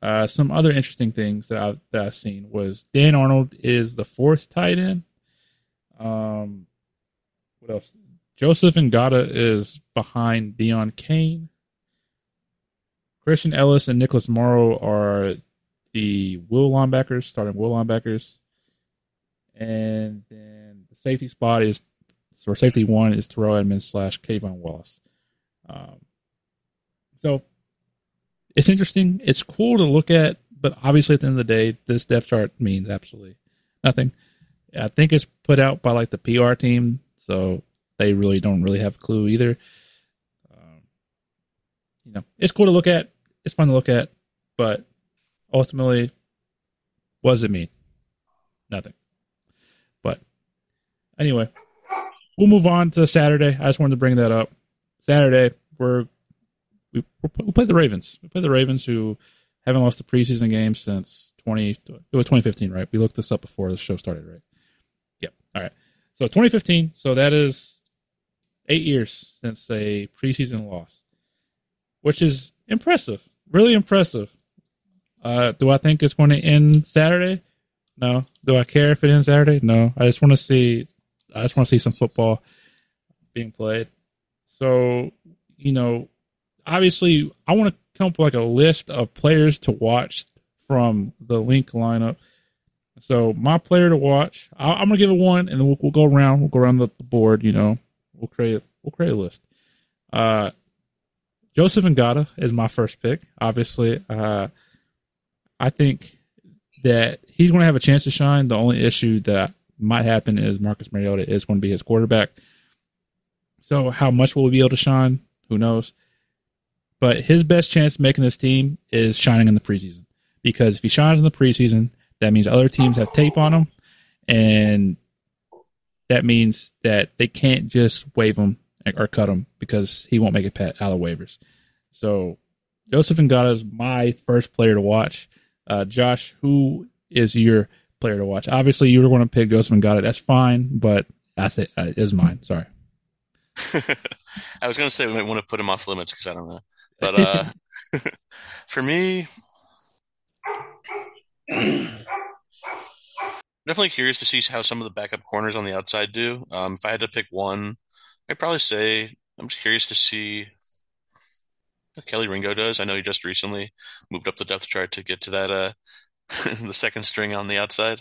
Uh, some other interesting things that I've that I've seen was Dan Arnold is the fourth tight end. Um, what else? Joseph Ngata is behind Deion Kane. Christian Ellis and Nicholas Morrow are the will linebackers, starting will linebackers. And then the safety spot is, or safety one is Terrell Edmonds slash Kayvon Wallace. Um, so it's interesting. It's cool to look at, but obviously at the end of the day, this depth chart means absolutely nothing. I think it's put out by like the P R team, so they really don't really have a clue either. Um, you know, it's cool to look at. It's fun to look at, but ultimately, what does it mean? Nothing. But anyway, we'll move on to Saturday. I just wanted to bring that up. Saturday, we're, we we played the Ravens. We played the Ravens, who haven't lost a preseason game since twenty. It was twenty fifteen, right? We looked this up before the show started, right? Yep. All right. So twenty fifteen. So that is eight years since a preseason loss, which is impressive. Really impressive. Uh, do I think it's going to end Saturday? No. Do I care if it ends Saturday? No. I just want to see. I just want to see some football being played. So, you know, obviously, I want to come up with like a list of players to watch from the Linc lineup. So, my player to watch, I'll, I'm gonna give it one, and then we'll, we'll go around. We'll go around the, the board. You know, we'll create we'll create a list. Uh, Joseph Ngata is my first pick. Obviously, uh. I think that he's going to have a chance to shine. The only issue that might happen is Marcus Mariota is going to be his quarterback. So how much will we be able to shine? Who knows? But his best chance of making this team is shining in the preseason. Because if he shines in the preseason, that means other teams have tape on him. And that means that they can't just waive him or cut him because he won't make it out of waivers. So Joseph Ngata is my first player to watch. Uh, Josh, who is your player to watch? Obviously, you were going to pick Joseph Ngata. That's fine, but I think uh, it is mine. Sorry. I was going to say we might want to put him off limits because I don't know. But uh, for me, definitely curious to see how some of the backup corners on the outside do. Um, if I had to pick one, I'd probably say I'm just curious to see Kelee Ringo does. I know he just recently moved up the depth chart to get to that uh, the second string on the outside.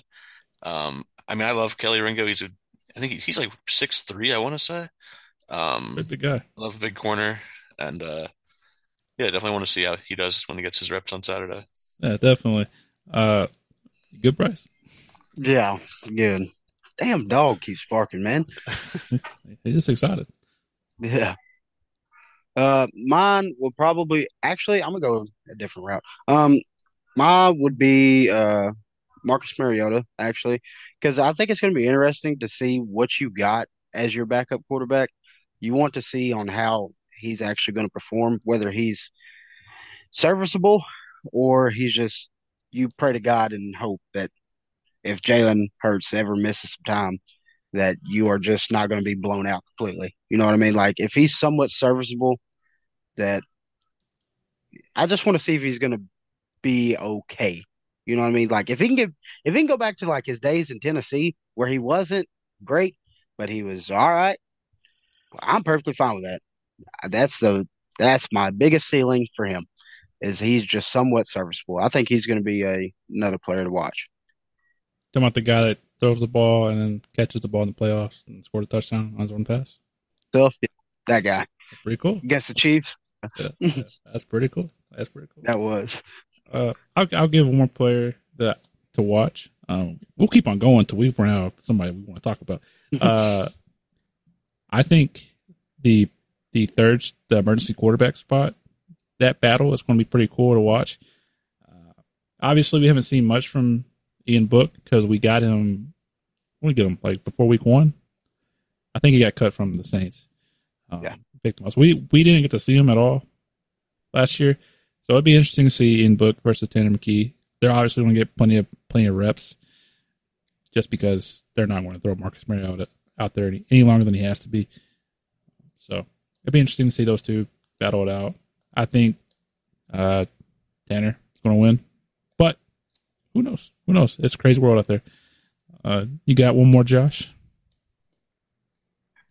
Um, I mean, I love Kelee Ringo. He's a, I think he's like six three, I want to say. Um, big guy. Love a big corner. And, uh, yeah, definitely want to see how he does when he gets his reps on Saturday. Yeah, definitely. Uh, good price. Yeah, good. Damn dog keeps barking, man. He's just excited. Yeah. Uh, mine will probably – actually, I'm going to go a different route. Um, mine would be uh, Marcus Mariota, actually, because I think it's going to be interesting to see what you got as your backup quarterback. You want to see on how he's actually going to perform, whether he's serviceable or he's just – you pray to God and hope that if Jalen Hurts ever misses some time, that you are just not going to be blown out completely. You know what I mean? Like, if he's somewhat serviceable, that I just want to see if he's going to be okay. You know what I mean? Like, if he can get, if he can go back to like his days in Tennessee where he wasn't great, but he was all right, I'm perfectly fine with that. That's the, that's my biggest ceiling for him, is he's just somewhat serviceable. I think he's going to be a, another player to watch. Talking about the guy that throws the ball and then catches the ball in the playoffs and scored a touchdown on his own pass. Self, that guy. That's pretty cool. Against the Chiefs. Yeah, that's pretty cool. That's pretty cool. That was. Uh, I'll, I'll give one more player that to watch. Um, we'll keep on going until we run out of somebody we want to talk about. Uh, I think the the third, the emergency quarterback spot, that battle is going to be pretty cool to watch. Uh, obviously, we haven't seen much from Ian Book because we got him. We get him like before week one. I think he got cut from the Saints. Um, yeah, picked him up. So we we didn't get to see him at all last year, so it'd be interesting to see Ian Book versus Tanner McKee. They're obviously going to get plenty of plenty of reps, just because they're not going to throw Marcus Mariota out there any, any longer than he has to be. So it'd be interesting to see those two battle it out. I think uh, Tanner is going to win, but who knows? Who knows? It's a crazy world out there. Uh, you got one more, Josh?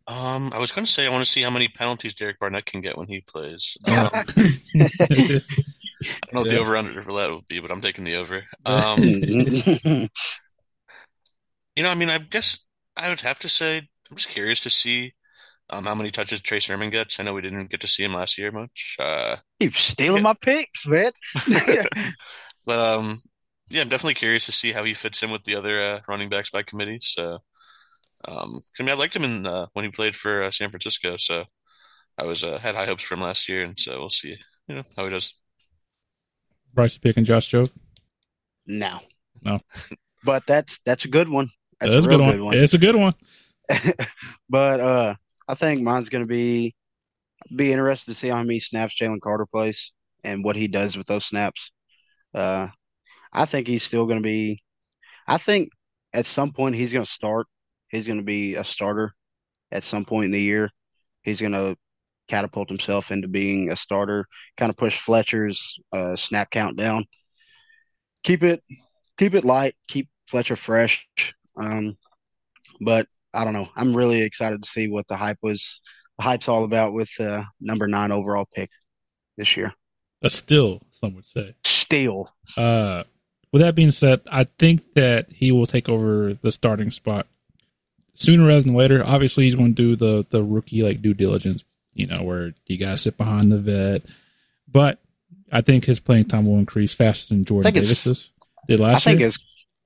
Um, I was going to say I want to see how many penalties Derek Barnett can get when he plays. Um, I don't know yeah. what the over-under for that would be, but I'm taking the over. Um, you know, I mean, I guess I would have to say I'm just curious to see um, how many touches Trey Sermon gets. I know we didn't get to see him last year much. Uh, You're stealing yeah. my picks, man. But, um... yeah, I'm definitely curious to see how he fits in with the other uh, running backs by committee. So, um, I mean, I liked him in uh, when he played for uh, San Francisco. So, I was uh, had high hopes for him last year, and so we'll see, you know, how he does. Bryce, you picking Josh Jobe? No, no, but that's that's a good one. That's that is a real good one. good one. It's a good one. But uh, I think mine's going to be be interested to see how many snaps Jalen Carter plays and what he does with those snaps. Uh, I think he's still going to be – I think at some point he's going to start. He's going to be a starter at some point in the year. He's going to catapult himself into being a starter, kind of push Fletcher's uh, snap count down. Keep it keep it light. Keep Fletcher fresh. Um, but I don't know. I'm really excited to see what the hype was. The hype's all about with uh, number nine overall pick this year. A steal, some would say. Steal. Uh With that being said, I think that he will take over the starting spot sooner rather than later. Obviously, he's going to do the the rookie like due diligence, you know, where you got to sit behind the vet. But I think his playing time will increase faster than Jordan Davis's did last year. I think it's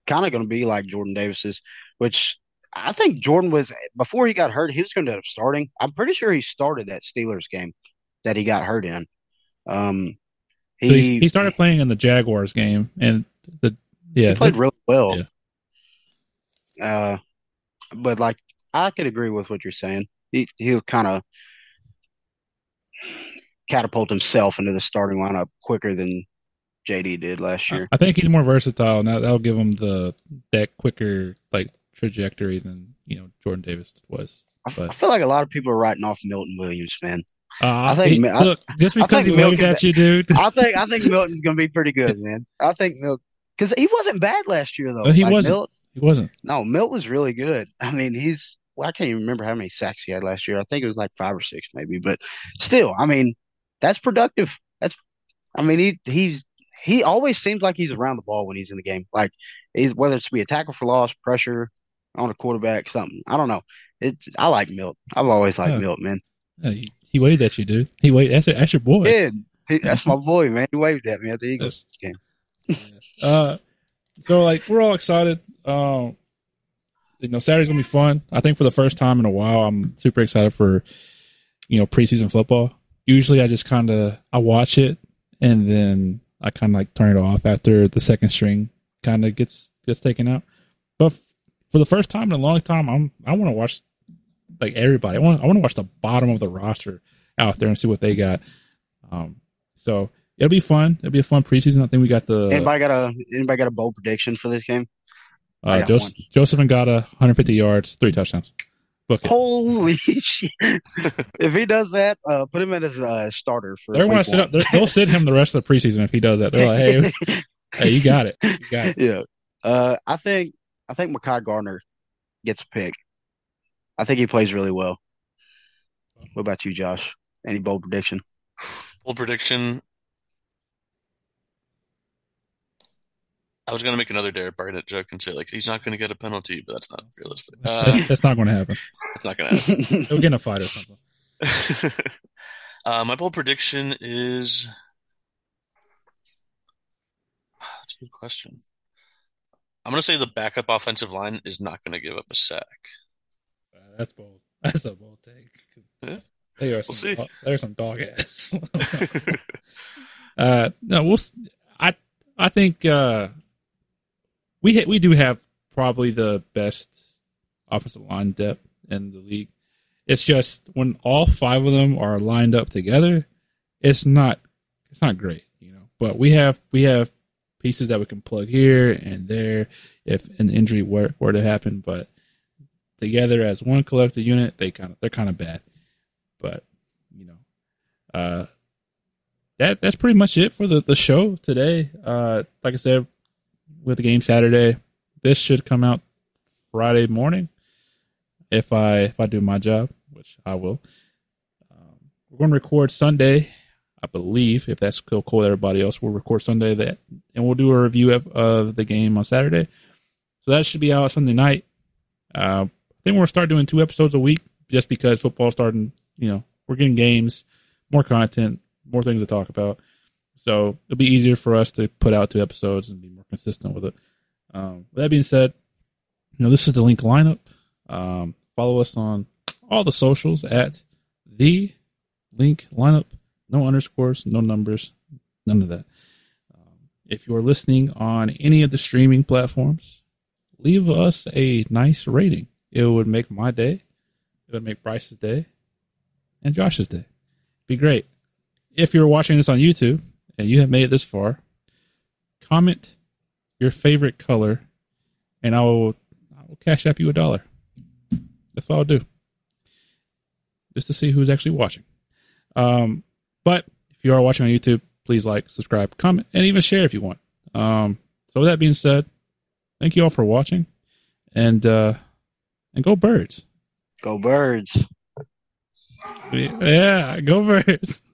kind of going to be like Jordan Davis's, which I think Jordan was, before he got hurt, he was going to end up starting. I'm pretty sure he started that Steelers game that he got hurt in. Um, he, so he, he started playing in the Jaguars game, and The, yeah, he played really well. Yeah. Uh, but like I could agree with what you're saying. He he'll kind of catapult himself into the starting lineup quicker than J D did last year. I, I think he's more versatile, and that, that'll give him the that quicker like trajectory than you know Jordan Davis was. But I, I feel like a lot of people are writing off Milton Williams, man. Uh, I think he, I, look just because he waved at you, dude. I think I think Milton's gonna be pretty good, man. I think Milton. Because he wasn't bad last year, though. But he like wasn't. Milt, he wasn't. No, Milt was really good. I mean, he's well, – I can't even remember how many sacks he had last year. I think it was like five or six maybe. But still, I mean, that's productive. That's. I mean, he he's he always seems like he's around the ball when he's in the game. Like, he's, whether it's be a tackle for loss, pressure on a quarterback, something. I don't know. It's I like Milt. I've always liked oh. Milt, man. Oh, he waved at you, dude. He waved. That's, that's your boy. Yeah, he, that's my boy, man. He waved at me at the Eagles game. uh, so, like, we're all excited. Um, you know, Saturday's going to be fun. I think for the first time in a while, I'm super excited for, you know, preseason football. Usually I just kind of – I watch it, and then I kind of, like, turn it off after the second string kind of gets gets taken out. But f- for the first time in a long time, I'm, I want to watch, like, everybody. I want I want to watch the bottom of the roster out there and see what they got. Um, so it'll be fun. It'll be a fun preseason. I think we got the – Anybody got a anybody got a bold prediction for this game? Uh, Joseph, Joseph Ngata, one hundred fifty yards, three touchdowns. Holy shit! If he does that, uh, put him in as a starter for. They're gonna sit up. They'll sit him the rest of the preseason if he does that. They're like, "Hey, hey, you got it, you got it." Yeah, uh, I think I think Mekhi Garner gets a pick. I think he plays really well. What about you, Josh? Any bold prediction? Bold prediction. I was going to make another Derek Barnett joke and say, like, he's not going to get a penalty, but that's not realistic. Uh, that's, that's not going to happen. It's not going to happen. He'll get in a fight or something. uh, my bold prediction is – that's a good question. I'm going to say the backup offensive line is not going to give up a sack. Uh, that's bold. That's a bold take. Yeah. They are some, we'll see. They're some dog ass. uh, no, we'll – I I think uh, – We ha- we do have probably the best offensive line depth in the league. It's just when all five of them are lined up together, it's not it's not great, you know. But we have we have pieces that we can plug here and there if an injury were, were to happen. But together as one collective unit, they kind of they're kind of bad. But you know, uh, that that's pretty much it for the, the show today. Uh, like I said. With the game Saturday, this should come out Friday morning if I if I do my job, which I will. Um, we're going to record Sunday, I believe, if that's still cool with everybody else. We'll record Sunday that, and we'll do a review of, of the game on Saturday. So that should be out Sunday night. Uh, I think we're going to start doing two episodes a week just because football's starting. You know, we're getting games, more content, more things to talk about. So it'll be easier for us to put out two episodes and be more consistent with it. Um, with that being said, you know, this is the Linc Lineup. Um, follow us on all the socials at the Linc Lineup. No underscores, no numbers, none of that. Um, if you are listening on any of the streaming platforms, leave us a nice rating. It would make my day. It would make Bryce's day and Josh's day. Be great. If you're watching this on YouTube, and you have made it this far, comment your favorite color, and I will I will cash app you a dollar. That's what I'll do, just to see who's actually watching. Um, but if you are watching on YouTube, please like, subscribe, comment, and even share if you want. Um, so with that being said, thank you all for watching, and uh, and go Birds. Go Birds. Yeah, go Birds.